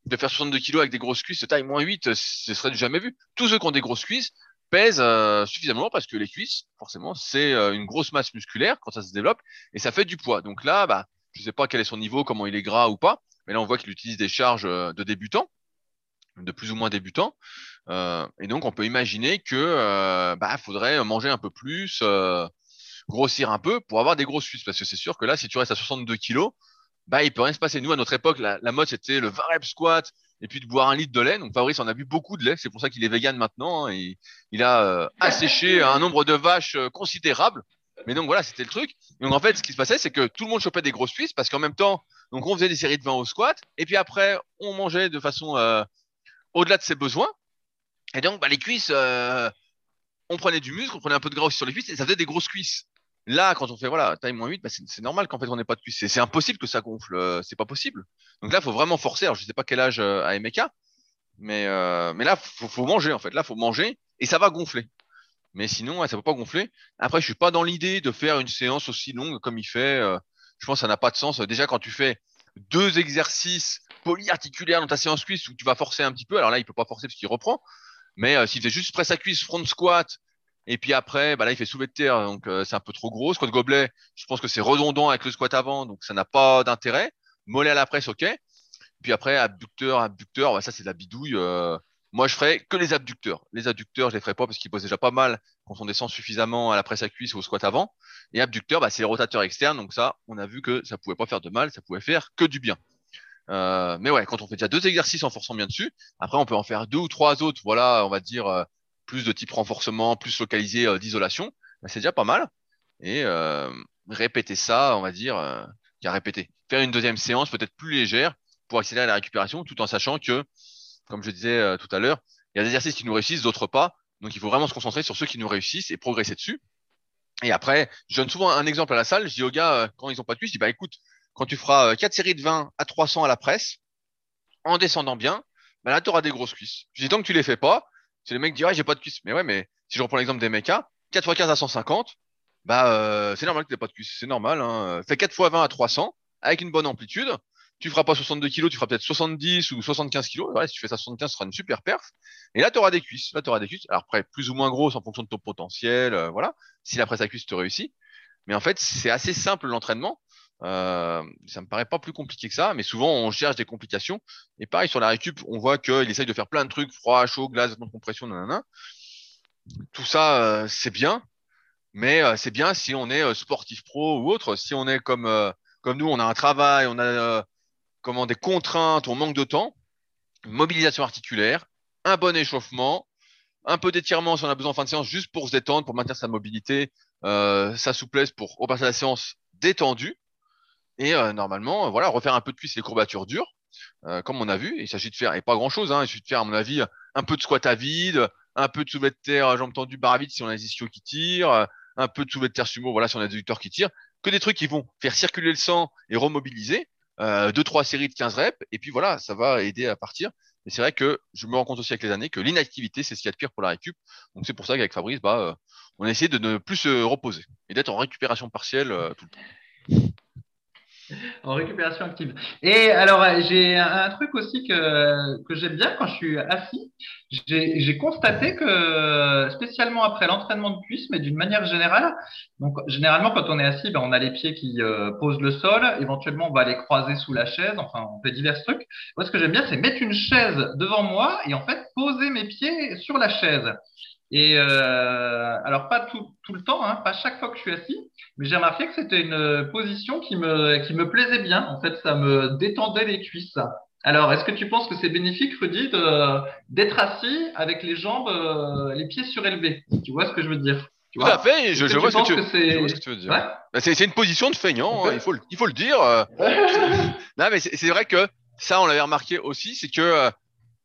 de faire soixante-deux kilos avec des grosses cuisses de taille moins huit, ce serait du jamais vu. Tous ceux qui ont des grosses cuisses pèsent euh, suffisamment, parce que les cuisses forcément c'est euh, une grosse masse musculaire quand ça se développe, et ça fait du poids. Donc là bah, je ne sais pas quel est son niveau, comment il est gras ou pas, mais là on voit qu'il utilise des charges de débutant. de plus ou moins débutants. Euh, et donc, on peut imaginer que euh, bah, faudrait manger un peu plus, euh, grossir un peu pour avoir des grosses cuisses. Parce que c'est sûr que là, si tu restes à soixante-deux kilos, bah, il peut rien se passer. Nous, à notre époque, la, la mode, c'était le vingt reps squat et puis de boire un litre de lait. Donc, Fabrice en a bu beaucoup de lait. C'est pour ça qu'il est vegan maintenant. Hein, et il a euh, asséché un nombre de vaches euh, considérable. Mais donc, voilà, c'était le truc. Et donc, en fait, ce qui se passait, c'est que tout le monde chopait des grosses cuisses parce qu'en même temps, donc, on faisait des séries de vingt au squat. Et puis après, on mangeait de façon euh, au-delà de ses besoins. Et donc, bah, les cuisses, euh, on prenait du muscle, on prenait un peu de gras aussi sur les cuisses et ça faisait des grosses cuisses. Là, quand on fait voilà, taille moins huit, bah, c'est, c'est normal qu'en fait, on n'ait pas de cuisses. C'est, c'est impossible que ça gonfle. Euh, c'est pas possible. Donc là, il faut vraiment forcer. Alors, je ne sais pas quel âge euh, à M E K, mais, euh, mais là, il faut, faut manger en fait. Là, il faut manger et ça va gonfler. Mais sinon, ouais, ça ne peut pas gonfler. Après, je ne suis pas dans l'idée de faire une séance aussi longue comme il fait. Euh, je pense que ça n'a pas de sens. Déjà, quand tu fais deux exercices polyarticulaires dans ta séance cuisse où tu vas forcer un petit peu, alors là, il ne peut pas forcer parce qu'il reprend. Mais euh, s'il fait juste presse à cuisse, front squat, et puis après, bah là, il fait soulevé de terre, donc euh, c'est un peu trop gros. Squat gobelet, je pense que c'est redondant avec le squat avant, donc ça n'a pas d'intérêt. Mollet à la presse, ok. Puis après, abducteur, abducteur, bah, ça c'est de la bidouille. Euh... Moi, je ferais que les abducteurs. Les adducteurs, je les ferais pas parce qu'ils posent déjà pas mal quand on descend suffisamment à la presse à cuisse ou au squat avant. Et abducteurs, bah, c'est les rotateurs externes, donc ça, on a vu que ça pouvait pas faire de mal, ça pouvait faire que du bien. Euh, mais ouais, quand on fait déjà deux exercices en forçant bien dessus, après on peut en faire deux ou trois autres, voilà, on va dire euh, plus de type renforcement, plus localisé euh, d'isolation, bah, c'est déjà pas mal. Et euh, répéter ça, on va dire, euh, qu'à répéter. Faire une deuxième séance peut-être plus légère pour accélérer la récupération, tout en sachant que, comme je disais euh, tout à l'heure, il y a des exercices qui nous réussissent, d'autres pas. Donc il faut vraiment se concentrer sur ceux qui nous réussissent et progresser dessus. Et après, je donne souvent un exemple à la salle, je dis aux gars, euh, quand ils ont pas de cuisse, je dis bah écoute, quand tu feras quatre séries de vingt à trois cents à la presse, en descendant bien, bah là, tu auras des grosses cuisses. Je dis, tant que tu les fais pas, c'est les mecs qui disent, ah, j'ai pas de cuisses. Mais ouais, mais si je reprends l'exemple des M E K, quatre fois quinze à cent cinquante, bah, euh, c'est normal que tu n'aies pas de cuisses. C'est normal, hein. Fais quatre fois vingt à trois cents, avec une bonne amplitude. Tu feras pas soixante-deux kilos, tu feras peut-être soixante-dix ou soixante-quinze kilos. Ouais, si tu fais ça soixante-quinze, ce sera une super perf. Et là, tu auras des cuisses. Là, tu auras des cuisses. Alors après, plus ou moins grosses en fonction de ton potentiel. Euh, voilà. Si la presse à cuisse te réussit. Mais en fait, c'est assez simple l'entraînement. Euh, ça me paraît pas plus compliqué que ça, mais souvent on cherche des complications. Et pareil sur la récup, on voit qu'il essaye de faire plein de trucs, froid, chaud, glace, vêtements de compression, nanana. Tout ça, euh, c'est bien, mais euh, c'est bien si on est euh, sportif pro ou autre. Si on est comme euh, comme nous, on a un travail, on a euh, comment des contraintes, on manque de temps. Mobilisation articulaire, un bon échauffement, un peu d'étirement si on a besoin en fin de séance, juste pour se détendre, pour maintenir sa mobilité, euh, sa souplesse pour repasser la séance détendue. Et euh, normalement, euh, voilà, refaire un peu de cuisse et les courbatures dures, euh, comme on a vu. Il s'agit de faire, et pas grand-chose, hein, il suffit de faire, à mon avis, un peu de squat à vide, un peu de soulevé de terre, jambes tendues, barre à vide si on a des ischios qui tirent, un peu de soulevé de terre sumo, voilà, si on a des adducteurs qui tirent, que des trucs qui vont faire circuler le sang et remobiliser, euh, deux, trois séries de quinze reps, et puis voilà, ça va aider à partir. Et c'est vrai que je me rends compte aussi avec les années que l'inactivité, c'est ce qu'il y a de pire pour la récup. Donc c'est pour ça qu'avec Fabrice, bah, euh, on a essayé de ne plus se reposer et d'être en récupération partielle euh, tout le temps. En récupération active. Et alors, j'ai un, un truc aussi que, que j'aime bien quand je suis assis. J'ai, j'ai constaté que, spécialement après l'entraînement de cuisse, mais d'une manière générale, donc généralement quand on est assis, ben, on a les pieds qui euh, posent le sol, éventuellement on va les croiser sous la chaise, enfin on fait divers trucs. Moi, ce que j'aime bien, c'est mettre une chaise devant moi et en fait poser mes pieds sur la chaise. Et euh, alors pas tout, tout le temps, hein, pas chaque fois que je suis assis, mais j'ai remarqué que c'était une position qui me qui me plaisait bien. En fait, ça me détendait les cuisses. Alors, est-ce que tu penses que c'est bénéfique, Rudy, de, d'être assis avec les jambes, euh, les pieds surélevés? Tu vois ce que je veux dire? Tu vois, tout à fait, je, je, vois tu, que c'est... je vois ce que tu veux dire. Ouais, bah, c'est, c'est une position de feignant, hein, il faut le, il faut le dire. Euh, non, mais c'est, c'est vrai que ça, on l'avait remarqué aussi, c'est que euh,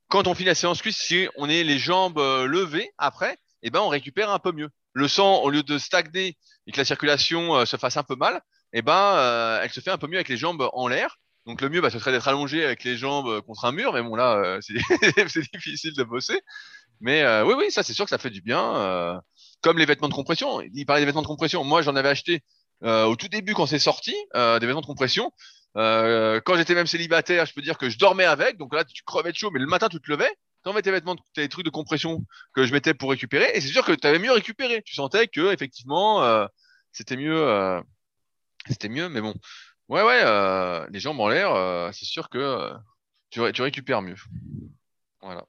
quand on finit la séance cuisse, si on est les jambes euh, levées après, eh ben, on récupère un peu mieux. Le sang, au lieu de stagner et que la circulation euh, se fasse un peu mal, eh ben, euh, elle se fait un peu mieux avec les jambes en l'air. Donc le mieux, bah, ce serait d'être allongé avec les jambes contre un mur, mais bon là, euh, c'est, c'est difficile de bosser. Mais euh, oui, oui, ça c'est sûr que ça fait du bien. Euh, comme les vêtements de compression. Il parlait des vêtements de compression. Moi, j'en avais acheté euh, au tout début quand c'est sorti, euh, des vêtements de compression. Euh, quand j'étais même célibataire, je peux dire que je dormais avec, donc là tu crevais de chaud, mais le matin tu te levais, t'en mettais tes vêtements, tes trucs de compression que je mettais pour récupérer, et c'est sûr que t'avais mieux récupéré. Tu sentais que effectivement euh, c'était mieux, euh, c'était mieux, mais bon, ouais ouais, euh, les jambes en l'air, euh, c'est sûr que euh, tu, tu récupères mieux. Voilà.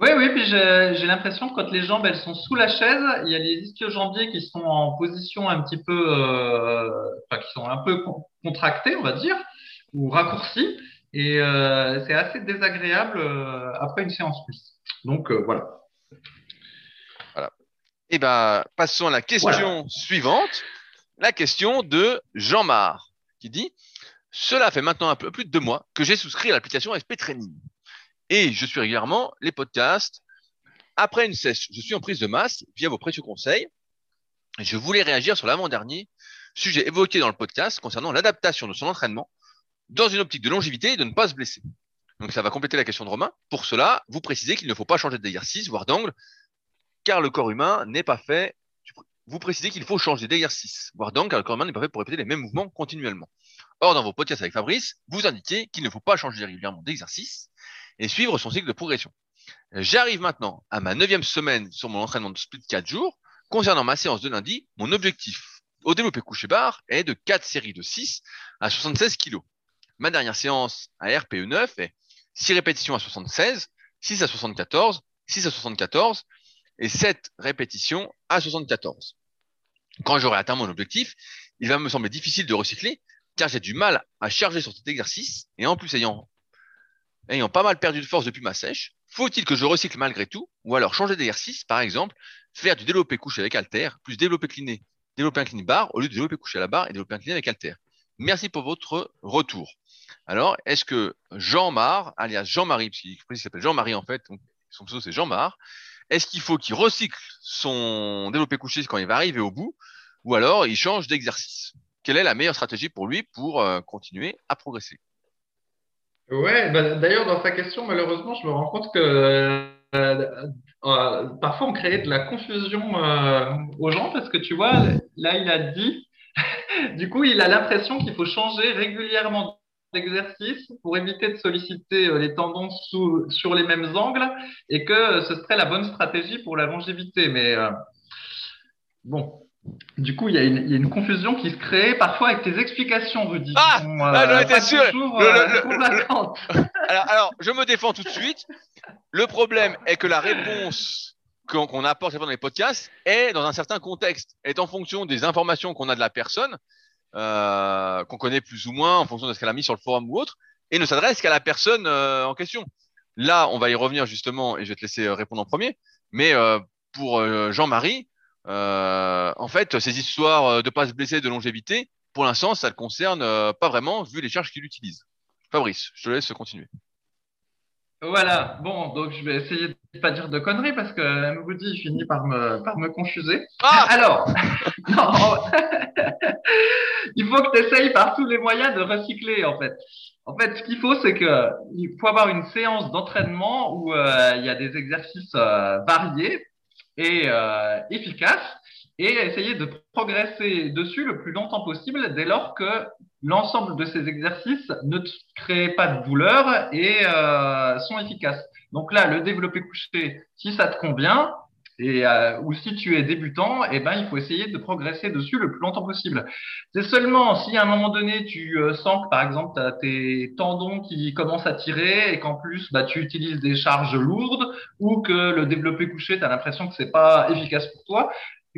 Oui, oui, puis j'ai l'impression que quand les jambes elles sont sous la chaise, il y a les ischio-jambiers qui sont en position un petit peu, euh, enfin, qui sont un peu contractés, on va dire, ou raccourcis, et euh, c'est assez désagréable euh, après une séance plus. Donc euh, voilà. Voilà. Et ben, passons à la question voilà. suivante, la question de Jean-Marc, qui dit « Cela fait maintenant un peu plus de deux mois que j'ai souscrit à l'application S P Training. » Et je suis régulièrement les podcasts. Après une sèche, je suis en prise de masse via vos précieux conseils. Je voulais réagir sur l'avant-dernier sujet évoqué dans le podcast concernant l'adaptation de son entraînement dans une optique de longévité et de ne pas se blesser. Donc, ça va compléter la question de Romain. Pour cela, vous précisez qu'il ne faut pas changer d'exercice, voire d'angle, car le corps humain n'est pas fait. Vous précisez qu'il faut changer d'exercice, voire d'angle, car le corps humain n'est pas fait pour répéter les mêmes mouvements continuellement. Or, dans vos podcasts avec Fabrice, vous indiquez qu'il ne faut pas changer régulièrement d'exercice et suivre son cycle de progression. J'arrive maintenant à ma neuvième semaine sur mon entraînement de split quatre jours. Concernant ma séance de lundi, mon objectif au développé couché barre est de quatre séries de six à soixante-seize kilos. Ma dernière séance à R P E neuf est six répétitions à soixante-seize, six à soixante-quatorze, six à soixante-quatorze et sept répétitions à soixante-quatorze. Quand j'aurai atteint mon objectif, il va me sembler difficile de recycler car j'ai du mal à charger sur cet exercice et en plus ayant Ayant pas mal perdu de force depuis ma sèche, faut-il que je recycle malgré tout ou alors changer d'exercice, par exemple, faire du développé couché avec halter plus développé incliné, développé incliné barre au lieu de développé couché à la barre et développé incliné avec halter. Merci pour votre retour. Alors, est-ce que Jean-Marc, alias Jean-Marie, parce qu'il s'appelle Jean-Marie en fait, donc son pseudo c'est Jean-Marc, est-ce qu'il faut qu'il recycle son développé couché quand il va arriver au bout ou alors il change d'exercice? Quelle est la meilleure stratégie pour lui pour euh, continuer à progresser? Ouais, bah, d'ailleurs, dans sa question, malheureusement, je me rends compte que euh, euh, euh, parfois on crée de la confusion euh, aux gens parce que tu vois, là, il a dit, du coup, il a l'impression qu'il faut changer régulièrement d'exercice pour éviter de solliciter euh, les tendons sous, sur les mêmes angles et que euh, ce serait la bonne stratégie pour la longévité. Mais euh, bon. Du coup, il y, a une, il y a une confusion qui se crée parfois avec tes explications, Rudy. Ah, on, ah euh, j'étais sûr. Toujours, le, euh, le, le, alors, alors, je me défends tout de suite. Le problème est que la réponse qu'on, qu'on apporte dans les podcasts est dans un certain contexte, est en fonction des informations qu'on a de la personne, euh, qu'on connaît plus ou moins, en fonction de ce qu'elle a mis sur le forum ou autre, et ne s'adresse qu'à la personne euh, en question. Là, on va y revenir justement, et je vais te laisser répondre en premier. Mais euh, pour euh, Jean-Marie. Euh, en fait, ces histoires de pas se blesser, de longévité, pour l'instant, ça ne le concerne euh, pas vraiment vu les charges qu'il utilise. Fabrice, je te laisse continuer. Voilà. Bon, donc je vais essayer de ne pas dire de conneries parce que M. Rudy finit par me par me confuser. Ah alors, non, il faut que tu essayes par tous les moyens de recycler en fait. En fait, ce qu'il faut, c'est que il faut avoir une séance d'entraînement où euh, il y a des exercices euh, variés. Et euh, efficace et essayer de progresser dessus le plus longtemps possible dès lors que l'ensemble de ces exercices ne créent pas de douleur et euh, sont efficaces. Donc là, le développé couché, si ça te convient et euh, ou si tu es débutant, eh ben il faut essayer de progresser dessus le plus longtemps possible. C'est seulement si à un moment donné tu euh, sens que par exemple tu as tes tendons qui commencent à tirer et qu'en plus bah tu utilises des charges lourdes ou que le développé couché tu as l'impression que c'est pas efficace pour toi,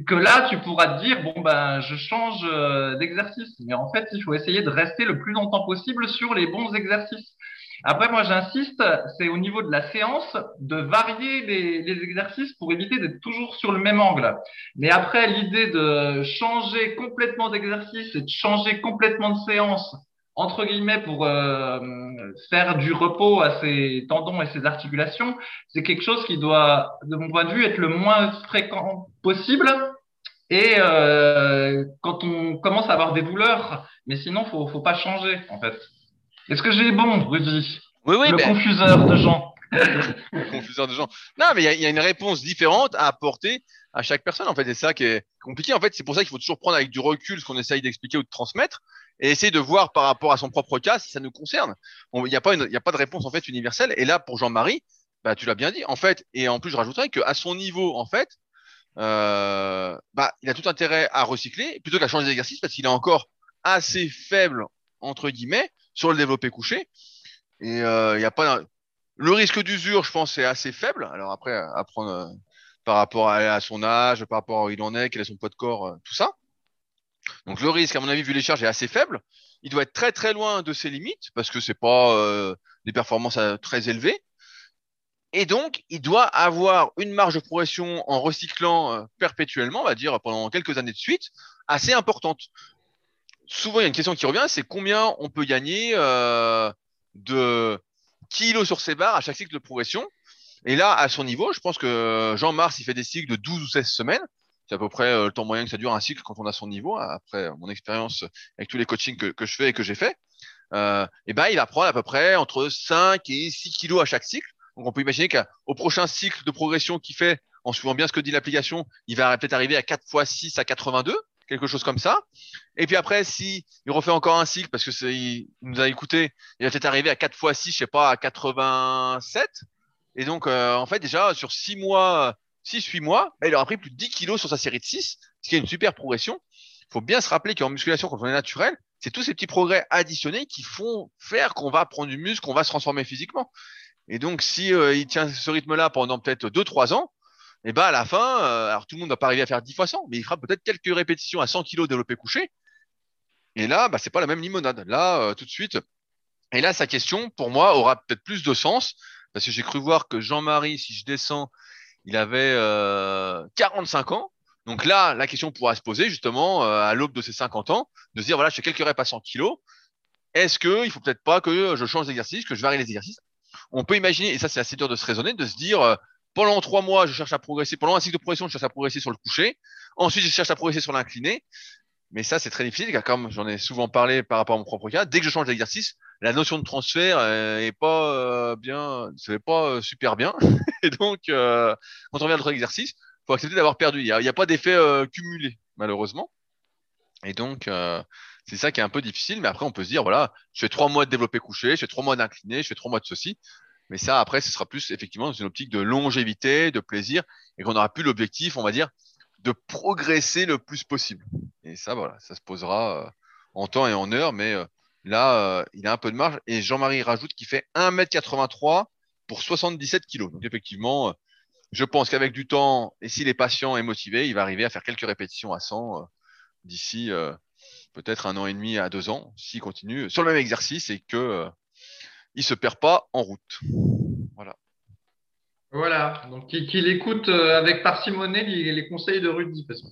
que là tu pourras te dire bon ben je change euh, d'exercice. Mais en fait, il faut essayer de rester le plus longtemps possible sur les bons exercices. Après, moi, j'insiste, c'est au niveau de la séance de varier les, les exercices pour éviter d'être toujours sur le même angle. Mais après, l'idée de changer complètement d'exercice et de changer complètement de séance, entre guillemets, pour euh, faire du repos à ses tendons et ses articulations, c'est quelque chose qui doit, de mon point de vue, être le moins fréquent possible. Et euh, quand on commence à avoir des douleurs, mais sinon, faut, faut pas changer, en fait. Est-ce que j'ai bon, Rudy? Oui, oui. Le ben... confuseur de gens. Le confuseur de gens. Non, mais il y, y a une réponse différente à apporter à chaque personne, en fait. C'est ça qui est compliqué. En fait, c'est pour ça qu'il faut toujours prendre avec du recul ce qu'on essaye d'expliquer ou de transmettre et essayer de voir par rapport à son propre cas si ça nous concerne. Il n'y a, a pas de réponse, en fait, universelle. Et là, pour Jean-Marie, bah, tu l'as bien dit, en fait. Et en plus, je rajouterais qu'à son niveau, en fait, euh, bah, il a tout intérêt à recycler plutôt qu'à changer d'exercice parce qu'il est encore assez faible, entre guillemets, sur le développé couché. Et il euh, n'y a pas Le risque d'usure, je pense, est assez faible. Alors après, à prendre euh, par rapport à, à son âge, par rapport à où il en est, quel est son poids de corps, euh, tout ça. Donc le risque, à mon avis, vu les charges, est assez faible. Il doit être très très loin de ses limites parce que c'est pas euh, des performances euh, très élevées. Et donc, il doit avoir une marge de progression en recyclant euh, perpétuellement, on va dire pendant quelques années de suite, assez importante. Souvent, il y a une question qui revient, c'est combien on peut gagner euh, de kilos sur ses barres à chaque cycle de progression. Et là, à son niveau, je pense que Jean-Marc, il fait des cycles de douze ou seize semaines. C'est à peu près euh, le temps moyen que ça dure un cycle quand on a son niveau. Après euh, mon expérience avec tous les coachings que, que je fais et que j'ai fait, euh, et ben, il va prendre à peu près entre cinq et six kilos à chaque cycle. Donc, on peut imaginer qu'au prochain cycle de progression qu'il fait, en suivant bien ce que dit l'application, il va peut-être arriver à quatre fois six à quatre-vingt-deux, quelque chose comme ça. Et puis après, si il refait encore un cycle, parce que c'est, il nous a écouté, il va peut-être arriver à quatre fois six, je sais pas, à quatre-vingt-sept. Et donc, euh, en fait, déjà, sur six mois, six, huit mois, bah, il aura pris plus de dix kilos sur sa série de six, ce qui est une super progression. Il faut bien se rappeler qu'en musculation, quand on est naturel, c'est tous ces petits progrès additionnés qui font faire qu'on va prendre du muscle, qu'on va se transformer physiquement. Et donc, si euh, il tient ce rythme-là pendant peut-être deux trois ans, et eh ben à la fin, euh, alors tout le monde ne va pas arriver à faire dix fois cent, mais il fera peut-être quelques répétitions à cent kilos développé couché. Et là, bah, c'est pas la même limonade. Là, euh, tout de suite. Et là, sa question, pour moi, aura peut-être plus de sens, parce que j'ai cru voir que Jean-Marie, si je descends, il avait euh, quarante-cinq ans. Donc là, la question pourra se poser justement euh, à l'aube de ses cinquante ans, de se dire voilà, je fais quelques reps à cent kilos. Est-ce que il faut peut-être pas que je change d'exercice, que je varie les exercices? On peut imaginer, et ça c'est assez dur de se raisonner, de se dire euh, pendant trois mois je cherche à progresser, pendant un cycle de progression je cherche à progresser sur le couché, ensuite je cherche à progresser sur l'incliné, mais ça c'est très difficile car comme j'en ai souvent parlé par rapport à mon propre cas, dès que je change d'exercice, la notion de transfert euh, est pas euh, bien, ça fait pas euh, super bien, et donc euh, quand on revient à l'autre exercice, faut accepter d'avoir perdu, il n'y a, a pas d'effet euh, cumulé malheureusement, et donc euh, c'est ça qui est un peu difficile, mais après, on peut se dire, voilà, je fais trois mois de développé couché, je fais trois mois d'incliné, je fais trois mois de ceci. Mais ça, après, ce sera plus, effectivement, dans une optique de longévité, de plaisir, et qu'on n'aura plus l'objectif, on va dire, de progresser le plus possible. Et ça, voilà, ça se posera euh, en temps et en heure, mais euh, là, euh, il a un peu de marge. Et Jean-Marie rajoute qu'il fait un mètre quatre-vingt-trois pour soixante-dix-sept kilos. Donc, effectivement, euh, je pense qu'avec du temps, et s'il est patient et motivé, il va arriver à faire quelques répétitions à cent euh, d'ici... Euh, peut-être un an et demi à deux ans, s'il continue sur le même exercice et qu'il euh, ne se perd pas en route. Voilà. Voilà, donc qu'il écoute avec parcimonie les, les conseils de Rudy. Parce que...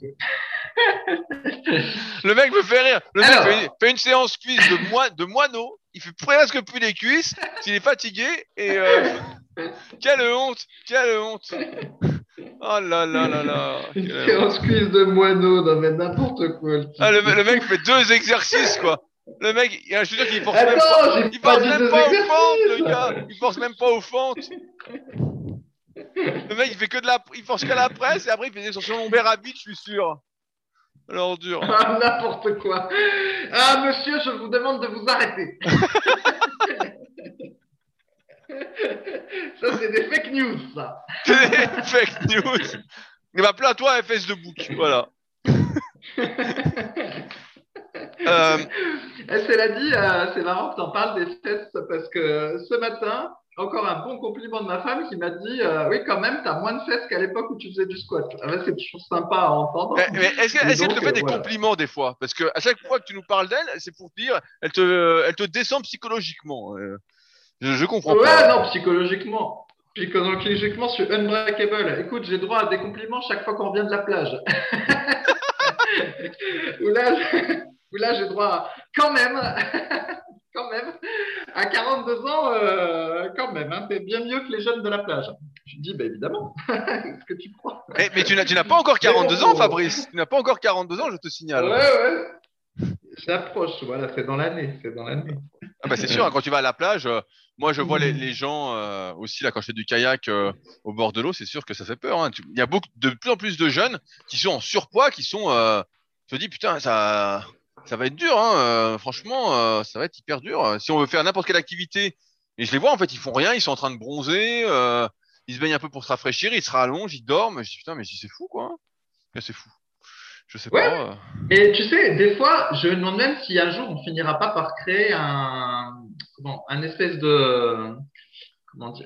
le mec me fait rire. Le Alors... mec fait une, fait une séance cuisse de, moi, de moineau, il fait presque plus les cuisses, il est fatigué et euh... quelle honte, quelle honte. Oh là là là là! Une séance cuisse de moineau, non mais n'importe quoi. Le, ah, le, le mec fait deux exercices quoi. Le mec, je veux dire qu'il force Attends, même pas. Il force pas même pas exercices. Aux fentes, le gars. Il force même pas aux fentes. Le mec, il fait que de la, il force que la presse et après il fait des extensions lombaires à bite, je suis sûr. L'ordure. Ah, n'importe quoi. Ah monsieur, je vous demande de vous arrêter. Ça, c'est des fake news, ça. C'est des fake news. Il va plein toi, F S de bouc. Voilà. euh... Cela dit, euh, c'est marrant que tu en parles des fesses parce que ce matin, encore un bon compliment de ma femme qui m'a dit euh, oui, quand même, tu as moins de fesses qu'à l'époque où tu faisais du squat. Ah, ben, c'est toujours sympa à entendre. Mais, mais est-ce qu'elle te fait euh, des voilà. compliments des fois? Parce qu'à chaque fois que tu nous parles d'elle, c'est pour dire elle te, elle te descend psychologiquement. Euh. Je, je comprends ouais, pas. Ouais, non, psychologiquement. Psychologiquement, je suis unbreakable. Écoute, j'ai droit à des compliments chaque fois qu'on revient de la plage. Ou là, là, j'ai droit à... quand même, quand même, à quarante-deux ans, euh, quand même, hein, t'es bien mieux que les jeunes de la plage. Je dis, bah évidemment, ce que tu crois. Mais, mais tu, n'as, tu n'as pas encore quarante-deux bon, ans, Fabrice. Tu n'as pas encore quarante-deux ans, je te signale. Ouais, ouais. J'approche, voilà, c'est dans l'année, c'est dans l'année. Ah bah c'est sûr, hein, quand tu vas à la plage, euh, moi je vois les, les gens euh, aussi là quand je fais du kayak euh, au bord de l'eau, c'est sûr que ça fait peur. Hein. Tu, il y a beaucoup, de plus en plus de jeunes qui sont en surpoids, qui sont, euh, je me dis putain ça, ça va être dur, hein, euh, franchement euh, ça va être hyper dur. Si on veut faire n'importe quelle activité, et je les vois en fait, ils font rien, ils sont en train de bronzer, euh, ils se baignent un peu pour se rafraîchir, ils se rallongent, ils dorment. Je dis putain mais je dis, c'est fou quoi, là, c'est fou. Je sais ouais. pas. Et tu sais, des fois, je me demande même si un jour on finira pas par créer un, bon, un espèce de,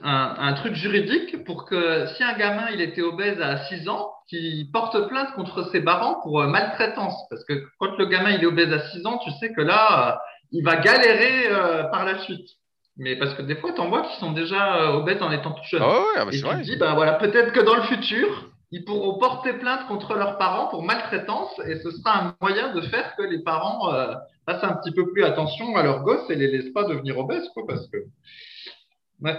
un, un truc juridique pour que si un gamin il était obèse à six ans, qu'il porte plainte contre ses parents pour maltraitance. Parce que quand le gamin il est obèse à six ans, tu sais que là, il va galérer euh, par la suite. Mais parce que des fois, tu en vois qui sont déjà obèses en étant tout jeunes. Ah ouais, bah et tu vrai. te dis, bah, voilà, peut-être que dans le futur, ils pourront porter plainte contre leurs parents pour maltraitance et ce sera un moyen de faire que les parents euh, fassent un petit peu plus attention à leurs gosses et les laissent pas devenir obèses, quoi, parce que… Ouais.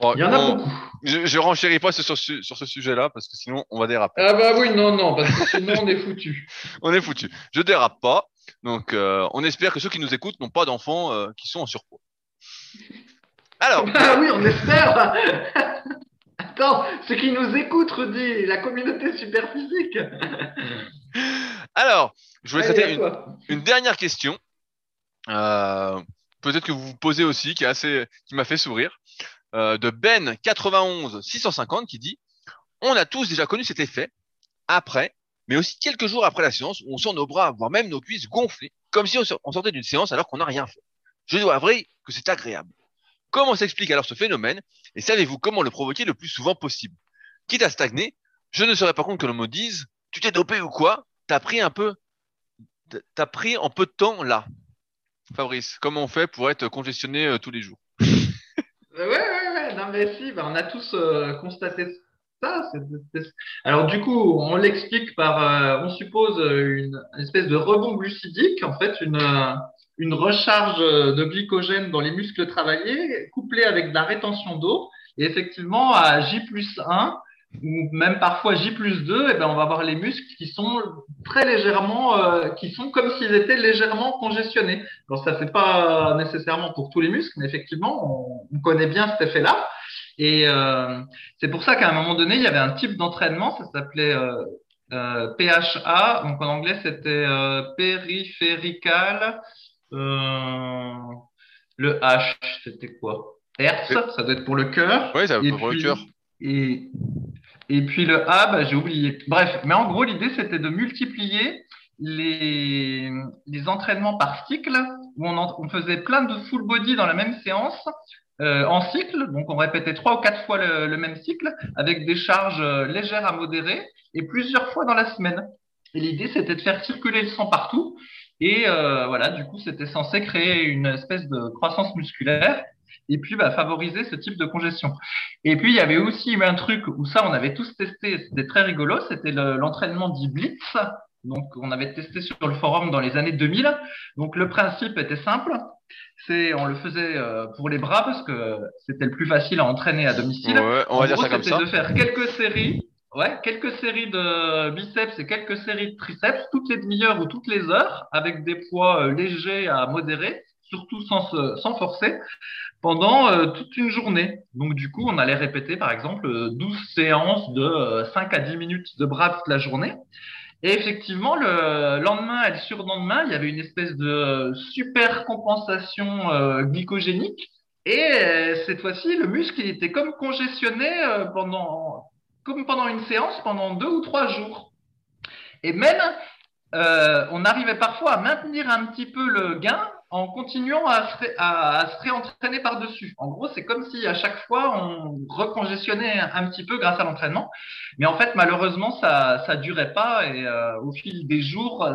Bon, il y en a on... beaucoup. Je ne renchéris pas sur, sur ce sujet-là parce que sinon, on va déraper. Ah bah oui, non, non, parce que sinon, on est foutu. On est foutu. Je dérape pas. Donc, euh, on espère que ceux qui nous écoutent n'ont pas d'enfants euh, qui sont en surpoids. Alors, bah oui, on espère. Attends, ceux qui nous écoutent, Rudy, la communauté Superphysique. Alors, je voulais traiter une, une dernière question, euh, peut-être que vous vous posez aussi, qui est assez, qui m'a fait sourire, euh, de Ben quatre-vingt-onze six cent cinquante qui dit « On a tous déjà connu cet effet après, mais aussi quelques jours après la séance, où on sent nos bras, voire même nos cuisses gonflées, comme si on sortait d'une séance alors qu'on n'a rien fait. Je dois avouer que c'est agréable. » Comment s'explique alors ce phénomène et savez-vous comment le provoquer le plus souvent possible? Quitte à stagner, je ne serais pas contre que l'on me dise « Tu t'es dopé ou quoi? T'as pris un peu, t'as pris en peu de temps là. » Fabrice, comment on fait pour être congestionné euh, tous les jours? Oui, oui, oui. Non, mais si, ben, on a tous euh, constaté ça. C'est, c'est... Alors du coup, on l'explique par, euh, on suppose, une, une espèce de rebond glucidique, en fait, une… Euh... une recharge de glycogène dans les muscles travaillés, couplée avec de la rétention d'eau. Et effectivement, à J plus un, ou même parfois J plus deux, eh ben, on va avoir les muscles qui sont très légèrement, euh, qui sont comme s'ils étaient légèrement congestionnés. Alors, ça fait pas nécessairement pour tous les muscles, mais effectivement, on, on connaît bien cet effet-là. Et euh, c'est pour ça qu'à un moment donné, il y avait un type d'entraînement, ça s'appelait… Euh, euh, P H A, donc en anglais, c'était euh, périphérical… Euh, le H, c'était quoi? Hertz, ça doit être pour le cœur. Oui, ça doit être pour puis, le cœur. Et, et puis le A, bah, j'ai oublié. Bref, mais en gros, l'idée, c'était de multiplier les, les entraînements par cycle, où on, en, on faisait plein de full body dans la même séance, euh, en cycle, donc on répétait trois ou quatre fois le, le même cycle, avec des charges légères à modérer, et plusieurs fois dans la semaine. Et l'idée, c'était de faire circuler le sang partout. Et euh, voilà, du coup, c'était censé créer une espèce de croissance musculaire et puis bah, favoriser ce type de congestion. Et puis, il y avait aussi un truc où ça, on avait tous testé, c'était très rigolo, c'était le, l'entraînement dit Blitz. Donc, on avait testé sur le forum dans les années deux mille. Donc, le principe était simple. C'est, on le faisait pour les bras parce que c'était le plus facile à entraîner à domicile. Ouais, on va en dire gros, ça comme ça. C'était de faire quelques séries. Ouais, quelques séries de biceps et quelques séries de triceps, toutes les demi-heures ou toutes les heures, avec des poids euh, légers à modérer, surtout sans, euh, sans forcer, pendant euh, toute une journée. Donc du coup, on allait répéter par exemple euh, douze séances de euh, cinq à dix minutes de bras toute la journée. Et effectivement, le lendemain et le surlendemain, il y avait une espèce de euh, super compensation euh, glycogénique. Et euh, cette fois-ci, le muscle il était comme congestionné euh, pendant... comme pendant une séance, pendant deux ou trois jours. Et même, euh, on arrivait parfois à maintenir un petit peu le gain en continuant à se, ré- à, à se réentraîner par-dessus. En gros, c'est comme si à chaque fois, on recongestionnait un, un petit peu grâce à l'entraînement. Mais en fait, malheureusement, ça ne durait pas. Et euh, au fil des jours,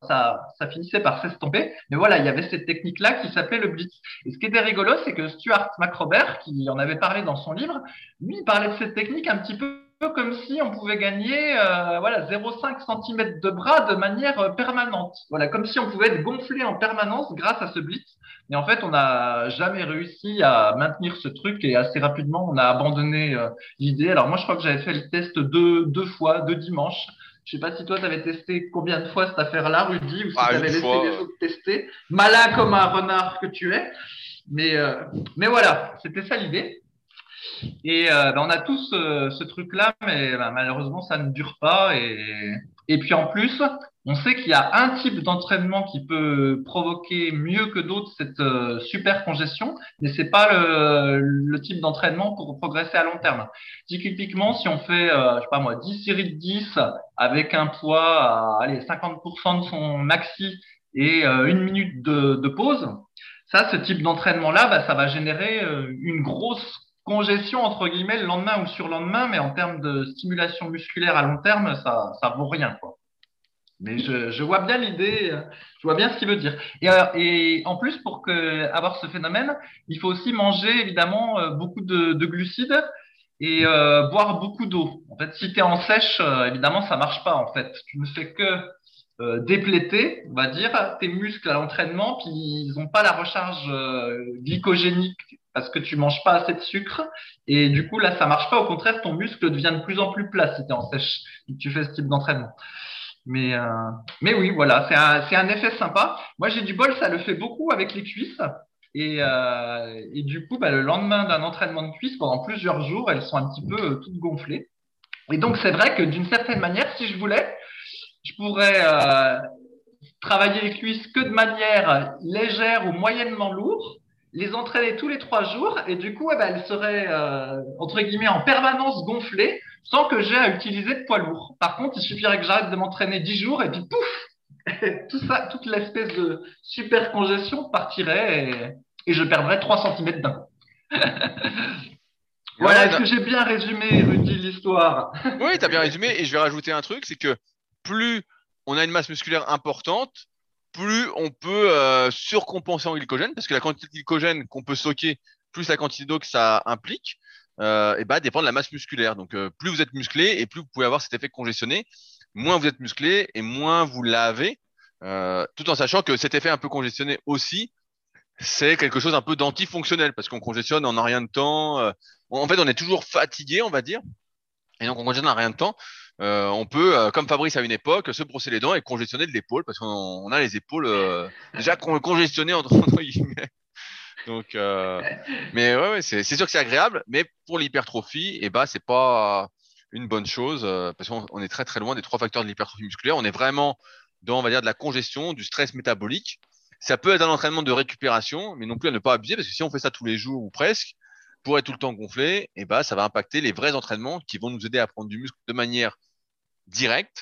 ça, ça finissait par s'estomper. Mais voilà, il y avait cette technique-là qui s'appelait le blitz. Et ce qui était rigolo, c'est que Stuart MacRobert, qui en avait parlé dans son livre, lui, il parlait de cette technique un petit peu comme si on pouvait gagner euh, voilà, zéro virgule cinq centimètres de bras de manière euh, permanente. Voilà, comme si on pouvait être gonflé en permanence grâce à ce blitz. Et en fait, on n'a jamais réussi à maintenir ce truc et assez rapidement, on a abandonné euh, l'idée. Alors moi, je crois que j'avais fait le test deux, deux fois, deux dimanches. Je ne sais pas si toi, tu avais testé combien de fois cette affaire-là, Rudy, ou si ah, tu avais laissé fois. les autres tester. Malin comme un renard que tu es. Mais, euh, mais voilà, c'était ça l'idée. Et euh, bah, on a tous euh, ce truc-là, mais bah, malheureusement, ça ne dure pas. Et... et puis en plus, on sait qu'il y a un type d'entraînement qui peut provoquer mieux que d'autres cette euh, super congestion, mais c'est pas le, le type d'entraînement pour progresser à long terme. Typiquement, si on fait, euh, je sais pas moi, dix séries de dix avec un poids à allez, cinquante pour cent de son maxi et euh, une minute de, de pause, ça, ce type d'entraînement-là, bah, ça va générer euh, une grosse congestion entre guillemets le lendemain ou surlendemain, mais en termes de stimulation musculaire à long terme, ça ça vaut rien quoi. Mais je, je vois bien l'idée, je vois bien ce qu'il veut dire. Et, alors, et en plus, pour que, avoir ce phénomène, il faut aussi manger évidemment beaucoup de, de glucides et euh, boire beaucoup d'eau. En fait, si tu es en sèche, euh, évidemment, ça marche pas. En fait, tu ne fais que euh, dépléter, on va dire, tes muscles à l'entraînement, puis ils n'ont pas la recharge euh, glycogénique parce que tu manges pas assez de sucre. Et du coup, là, ça marche pas. Au contraire, ton muscle devient de plus en plus plat si tu es en sèche et que tu fais ce type d'entraînement. Mais, euh, mais oui, voilà, c'est un, c'est un effet sympa. Moi, j'ai du bol, ça le fait beaucoup avec les cuisses. Et, euh, et du coup, bah, le lendemain d'un entraînement de cuisses, pendant plusieurs jours, elles sont un petit peu euh, toutes gonflées. Et donc, c'est vrai que d'une certaine manière, si je voulais, je pourrais euh, travailler les cuisses que de manière légère ou moyennement lourde, les entraîner tous les trois jours. Et du coup, eh ben, elles seraient, euh, entre guillemets, en permanence gonflées, sans que j'aie à utiliser de poids lourd. Par contre, il suffirait que j'arrête de m'entraîner dix jours et puis pouf, tout ça, toute l'espèce de super congestion partirait et, et je perdrais trois centimètres d'un coup. Voilà, est-ce que j'ai bien résumé, Rudy, l'histoire? Oui, tu as bien résumé et je vais rajouter un truc, c'est que plus on a une masse musculaire importante, plus on peut euh, surcompenser en glycogène parce que la quantité de glycogène qu'on peut stocker plus la quantité d'eau que ça implique, Euh, et bah, dépend de la masse musculaire. Donc, euh, plus vous êtes musclé et plus vous pouvez avoir cet effet congestionné, moins vous êtes musclé et moins vous l'avez, euh, tout en sachant que cet effet un peu congestionné aussi, c'est quelque chose un peu d'antifonctionnel parce qu'on congestionne en un rien de temps. Euh, en fait, on est toujours fatigué, on va dire. Et donc, on congestionne en rien de temps. Euh, on peut, euh, comme Fabrice à une époque, se brosser les dents et congestionner de l'épaule parce qu'on on a les épaules euh, déjà con- congestionnées entre guillemets. Donc, euh, mais ouais, ouais c'est, c'est sûr que c'est agréable, mais pour l'hypertrophie, eh ben, c'est pas une bonne chose euh, parce qu'on on est très très loin des trois facteurs de l'hypertrophie musculaire. On est vraiment dans, on va dire, de la congestion, du stress métabolique. Ça peut être un entraînement de récupération, mais non plus à ne pas abuser parce que si on fait ça tous les jours ou presque, pour être tout le temps gonflé, eh ben, ça va impacter les vrais entraînements qui vont nous aider à prendre du muscle de manière directe.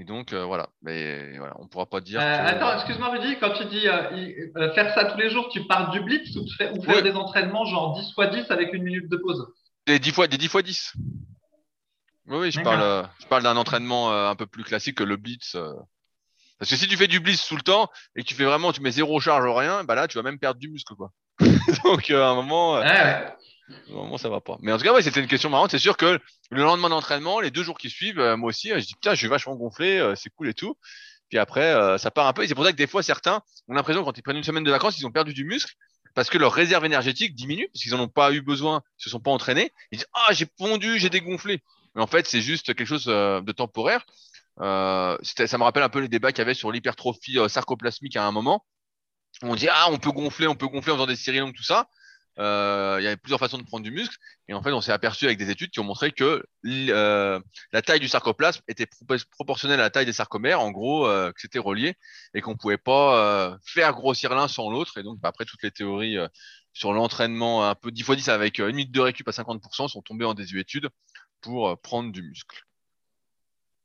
Et donc, euh, voilà. Mais voilà, on ne pourra pas dire… Euh, que... Attends, excuse-moi Rudy, quand tu dis euh, euh, faire ça tous les jours, tu parles du blitz ou, tu fais, ou faire oui. des entraînements genre dix fois dix avec une minute de pause? Des dix fois dix. Oui, oui, je parle, euh, je parle d'un entraînement euh, un peu plus classique que le blitz. Euh... Parce que si tu fais du blitz tout le temps et que tu fais vraiment, tu mets zéro charge ou rien, bah là, tu vas même perdre du muscle, quoi. Donc, euh, à un moment… Euh... Ah, ouais. Vraiment, ça va pas. Mais en tout cas, ouais, c'était une question marrante. C'est sûr que le lendemain d'entraînement, les deux jours qui suivent, euh, moi aussi, euh, je dis putain, je suis vachement gonflé, euh, c'est cool et tout. Puis après, euh, ça part un peu. Et c'est pour ça que des fois, certains ont l'impression que quand ils prennent une semaine de vacances, ils ont perdu du muscle parce que leur réserve énergétique diminue, parce qu'ils n'en ont pas eu besoin, ils se sont pas entraînés. Ils disent ah, j'ai pondu, j'ai dégonflé. Mais en fait, c'est juste quelque chose euh, de temporaire. Euh, c'était, ça me rappelle un peu les débats qu'il y avait sur l'hypertrophie euh, sarcoplasmique à un moment. On dit ah, on peut gonfler, on peut gonfler en faisant des séries longues, tout ça. Euh, il y avait plusieurs façons de prendre du muscle et en fait on s'est aperçu avec des études qui ont montré que euh, la taille du sarcoplasme était pro- proportionnelle à la taille des sarcomères, en gros euh, que c'était relié et qu'on pouvait pas euh, faire grossir l'un sans l'autre. Et donc bah, après toutes les théories euh, sur l'entraînement un peu dix fois dix avec euh, une minute de récup à cinquante pour cent sont tombées en désuétude pour euh, prendre du muscle.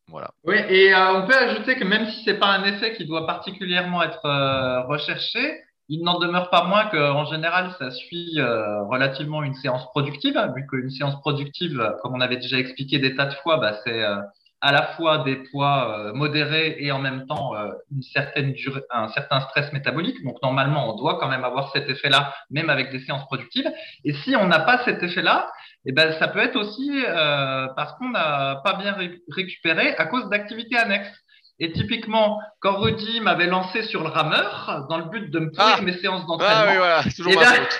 Voilà. Oui, et euh, on peut ajouter que même si c'est pas un effet qui doit particulièrement être euh, recherché, il n'en demeure pas moins qu'en général, ça suit euh, relativement une séance productive, hein, vu qu'une séance productive, comme on avait déjà expliqué des tas de fois, bah, c'est euh, à la fois des poids euh, modérés et en même temps euh, une certaine durée, un certain stress métabolique. Donc normalement, on doit quand même avoir cet effet-là, même avec des séances productives. Et si on n'a pas cet effet-là, eh ben, ça peut être aussi euh, parce qu'on n'a pas bien ré- récupéré à cause d'activités annexes. Et typiquement, quand Rudy m'avait lancé sur le rameur, dans le but de me pourrir ah, mes séances d'entraînement. Ah oui, voilà, c'est toujours ma faute.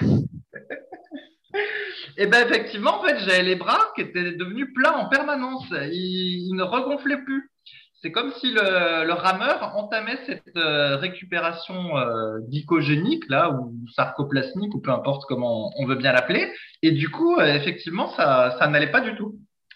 Et bien, effectivement, en fait, j'avais les bras qui étaient devenus plats en permanence. Ils, ils ne regonflaient plus. C'est comme si le, le rameur entamait cette euh, récupération euh, glycogénique, là, ou sarcoplasmique, ou peu importe comment on veut bien l'appeler. Et du coup, euh, effectivement, ça, ça n'allait pas du tout.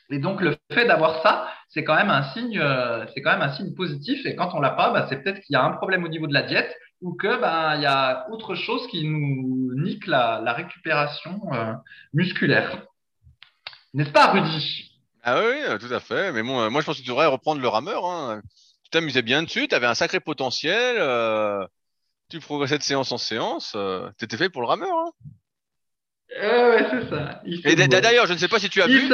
Et donc, le fait d'avoir ça, c'est quand même un signe, euh, c'est quand même un signe positif. Et quand on l'a pas, bah, c'est peut-être qu'il y a un problème au niveau de la diète ou que, bah, il y a autre chose qui nous nique la, la récupération euh, musculaire. N'est-ce pas, Rudy? Ah oui, tout à fait. Mais bon, euh, moi, je pense que tu devrais reprendre le rameur, hein. Tu t'amusais bien dessus, tu avais un sacré potentiel, euh, tu progressais de séance en séance, euh, tu étais fait pour le rameur, hein. Ah ouais, c'est ça. D'ailleurs, je ne sais pas si tu as vu,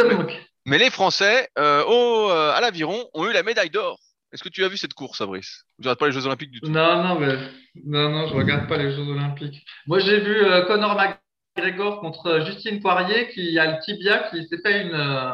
mais les Français euh, au, euh, à l'aviron ont eu la médaille d'or. Est-ce que tu as vu cette course, Fabrice? Tu ne regardes pas les Jeux Olympiques du tout? Non, non, mais... non, non, je ne regarde pas les Jeux Olympiques. Moi, j'ai vu euh, Conor McGregor contre Dustin Poirier qui a le tibia qui s'est fait une, euh,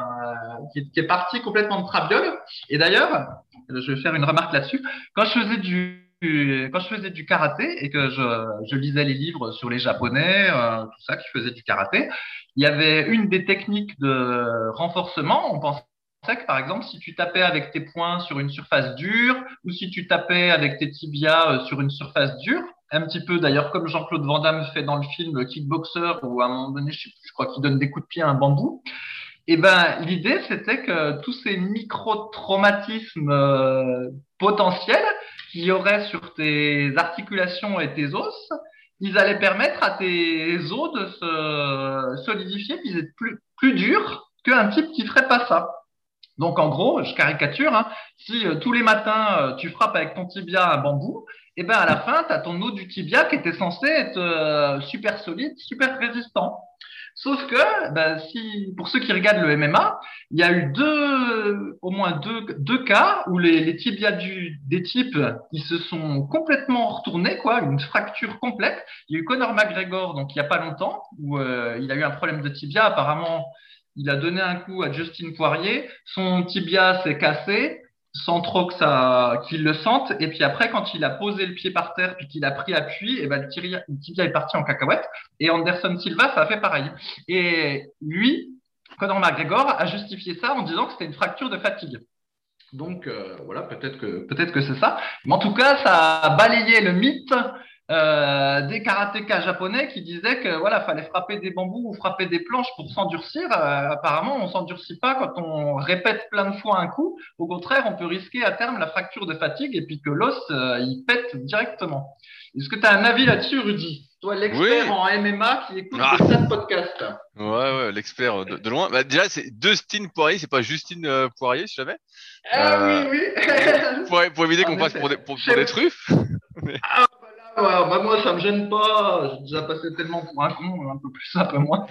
qui, qui est parti complètement de trabiole. Et d'ailleurs, je vais faire une remarque là-dessus. Quand je faisais du Quand je faisais du karaté et que je, je lisais les livres sur les Japonais, euh, tout ça, qui faisaient du karaté, il y avait une des techniques de renforcement. On pensait que, par exemple, si tu tapais avec tes poings sur une surface dure ou si tu tapais avec tes tibias euh, sur une surface dure, un petit peu d'ailleurs comme Jean-Claude Van Damme fait dans le film Kickboxer où à un moment donné, je, sais plus, je crois qu'il donne des coups de pied à un bambou. Et eh ben, l'idée, c'était que tous ces micro-traumatismes euh, potentiels qu'il y aurait sur tes articulations et tes os, ils allaient permettre à tes os de se solidifier, puis d'être plus, plus durs qu'un type qui ferait pas ça. Donc, en gros, je caricature, hein, si euh, tous les matins, euh, tu frappes avec ton tibia un bambou, et eh ben, à la fin, tu as ton os du tibia qui était censé être euh, super solide, super résistant. Sauf que, ben, si, pour ceux qui regardent le M M A, il y a eu deux, au moins deux, deux cas où les, les tibias du, des types, ils se sont complètement retournés, quoi, une fracture complète. Il y a eu Conor McGregor, donc il n'y a pas longtemps, où euh, il a eu un problème de tibia. Apparemment, il a donné un coup à Dustin Poirier. Son tibia s'est cassé, sans trop que ça, qu'il le sente. Et puis après, quand il a posé le pied par terre, puis qu'il a pris appui, et ben, le tibia, le tibia est parti en cacahuète. Et Anderson Silva, ça a fait pareil. Et lui, Conor McGregor, a justifié ça en disant que c'était une fracture de fatigue. Donc, euh, voilà, peut-être que, peut-être que c'est ça. Mais en tout cas, ça a balayé le mythe, euh, des karatékas japonais qui disaient que, voilà, fallait frapper des bambous ou frapper des planches pour s'endurcir. Euh, apparemment, on s'endurcit pas quand on répète plein de fois un coup. Au contraire, on peut risquer à terme la fracture de fatigue et puis que l'os, euh, il pète directement. Est-ce que tu as un avis là-dessus, Rudy? Toi, l'expert oui. en M M A qui écoute ah. ça de podcast. Ouais, ouais, l'expert de, de loin. Bah, déjà, c'est Dustin Poirier, c'est pas Justine euh, Poirier, si jamais. Ah euh, oui, oui. pour, pour éviter qu'on passe pour des, pour, pour des truffes. Ah, bah, bah moi, ça me gêne pas. J'ai déjà passé tellement pour un con, un peu plus, un peu moins.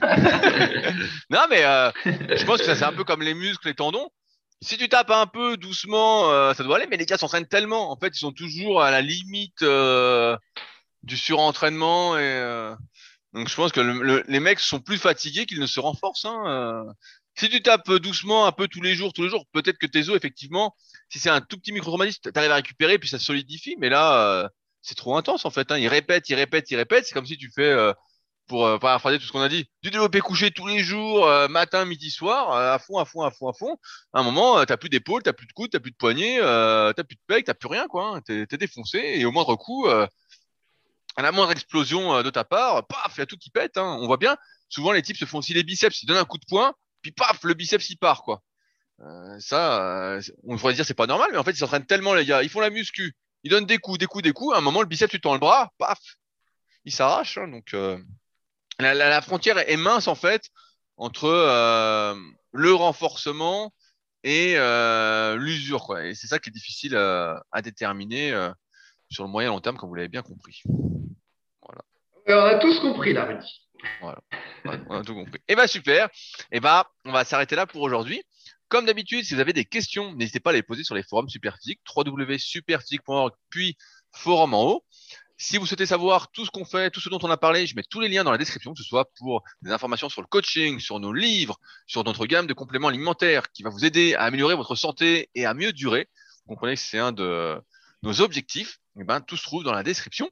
Non, mais euh, je pense que ça, c'est un peu comme les muscles, les tendons. Si tu tapes un peu doucement, euh, ça doit aller, mais les gars s'entraînent tellement. En fait, ils sont toujours à la limite euh, du surentraînement. Et, euh, donc, je pense que le, le, les mecs sont plus fatigués qu'ils ne se renforcent. Hein, euh. Si tu tapes doucement un peu tous les jours, tous les jours, peut-être que tes os, effectivement, si c'est un tout petit micro-traumatisme, tu arrives à récupérer puis ça solidifie. Mais là, euh, c'est trop intense, en fait. Hein. Ils répètent, ils répètent, ils répètent. C'est comme si tu fais... Euh, pour euh, paraphraser tout ce qu'on a dit, du développé couché tous les jours, euh, matin, midi, soir, euh, à fond, à fond, à fond, à fond. À un moment, euh, t'as plus d'épaule, t'as plus de coude, t'as plus de poignet, euh, t'as plus de pec, t'as plus rien, quoi. Hein. T'es, t'es défoncé et au moindre coup, euh, à la moindre explosion euh, de ta part, paf, il y a tout qui pète. Hein. On voit bien, souvent les types se font aussi les biceps, ils donnent un coup de poing, puis paf, le biceps, il part, quoi. Euh, ça, euh, on pourrait dire c'est pas normal, mais en fait, ils s'entraînent tellement, les gars, ils font la muscu, ils donnent des coups, des coups, des coups. À un moment, le biceps, tu tends le bras, paf, il s'arrache. Hein, donc, euh... La, la, la frontière est mince, en fait, entre euh, le renforcement et euh, l'usure, quoi. Et c'est ça qui est difficile euh, à déterminer euh, sur le moyen long terme, comme vous l'avez bien compris. Voilà. On a tous compris, là, Rudy. Voilà, on a tout compris. Et bien, super. Et bien, on va s'arrêter là pour aujourd'hui. Comme d'habitude, si vous avez des questions, n'hésitez pas à les poser sur les forums Superphysique, w w w point superphysique point org, puis forum en haut. Si vous souhaitez savoir tout ce qu'on fait, tout ce dont on a parlé, je mets tous les liens dans la description, que ce soit pour des informations sur le coaching, sur nos livres, sur notre gamme de compléments alimentaires qui va vous aider à améliorer votre santé et à mieux durer. Vous comprenez que c'est un de nos objectifs. Et ben, tout se trouve dans la description.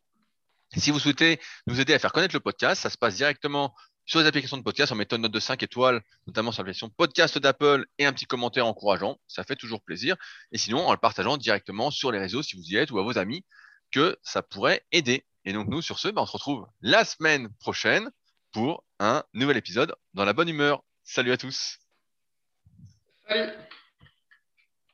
Si vous souhaitez nous aider à faire connaître le podcast, ça se passe directement sur les applications de podcast en mettant une note de cinq étoiles, notamment sur l'application podcast d'Apple et un petit commentaire encourageant. Ça fait toujours plaisir. Et sinon, en le partageant directement sur les réseaux si vous y êtes ou à vos amis, que ça pourrait aider. Et donc nous, sur ce, bah, on se retrouve la semaine prochaine pour un nouvel épisode dans la bonne humeur. Salut à tous. Salut.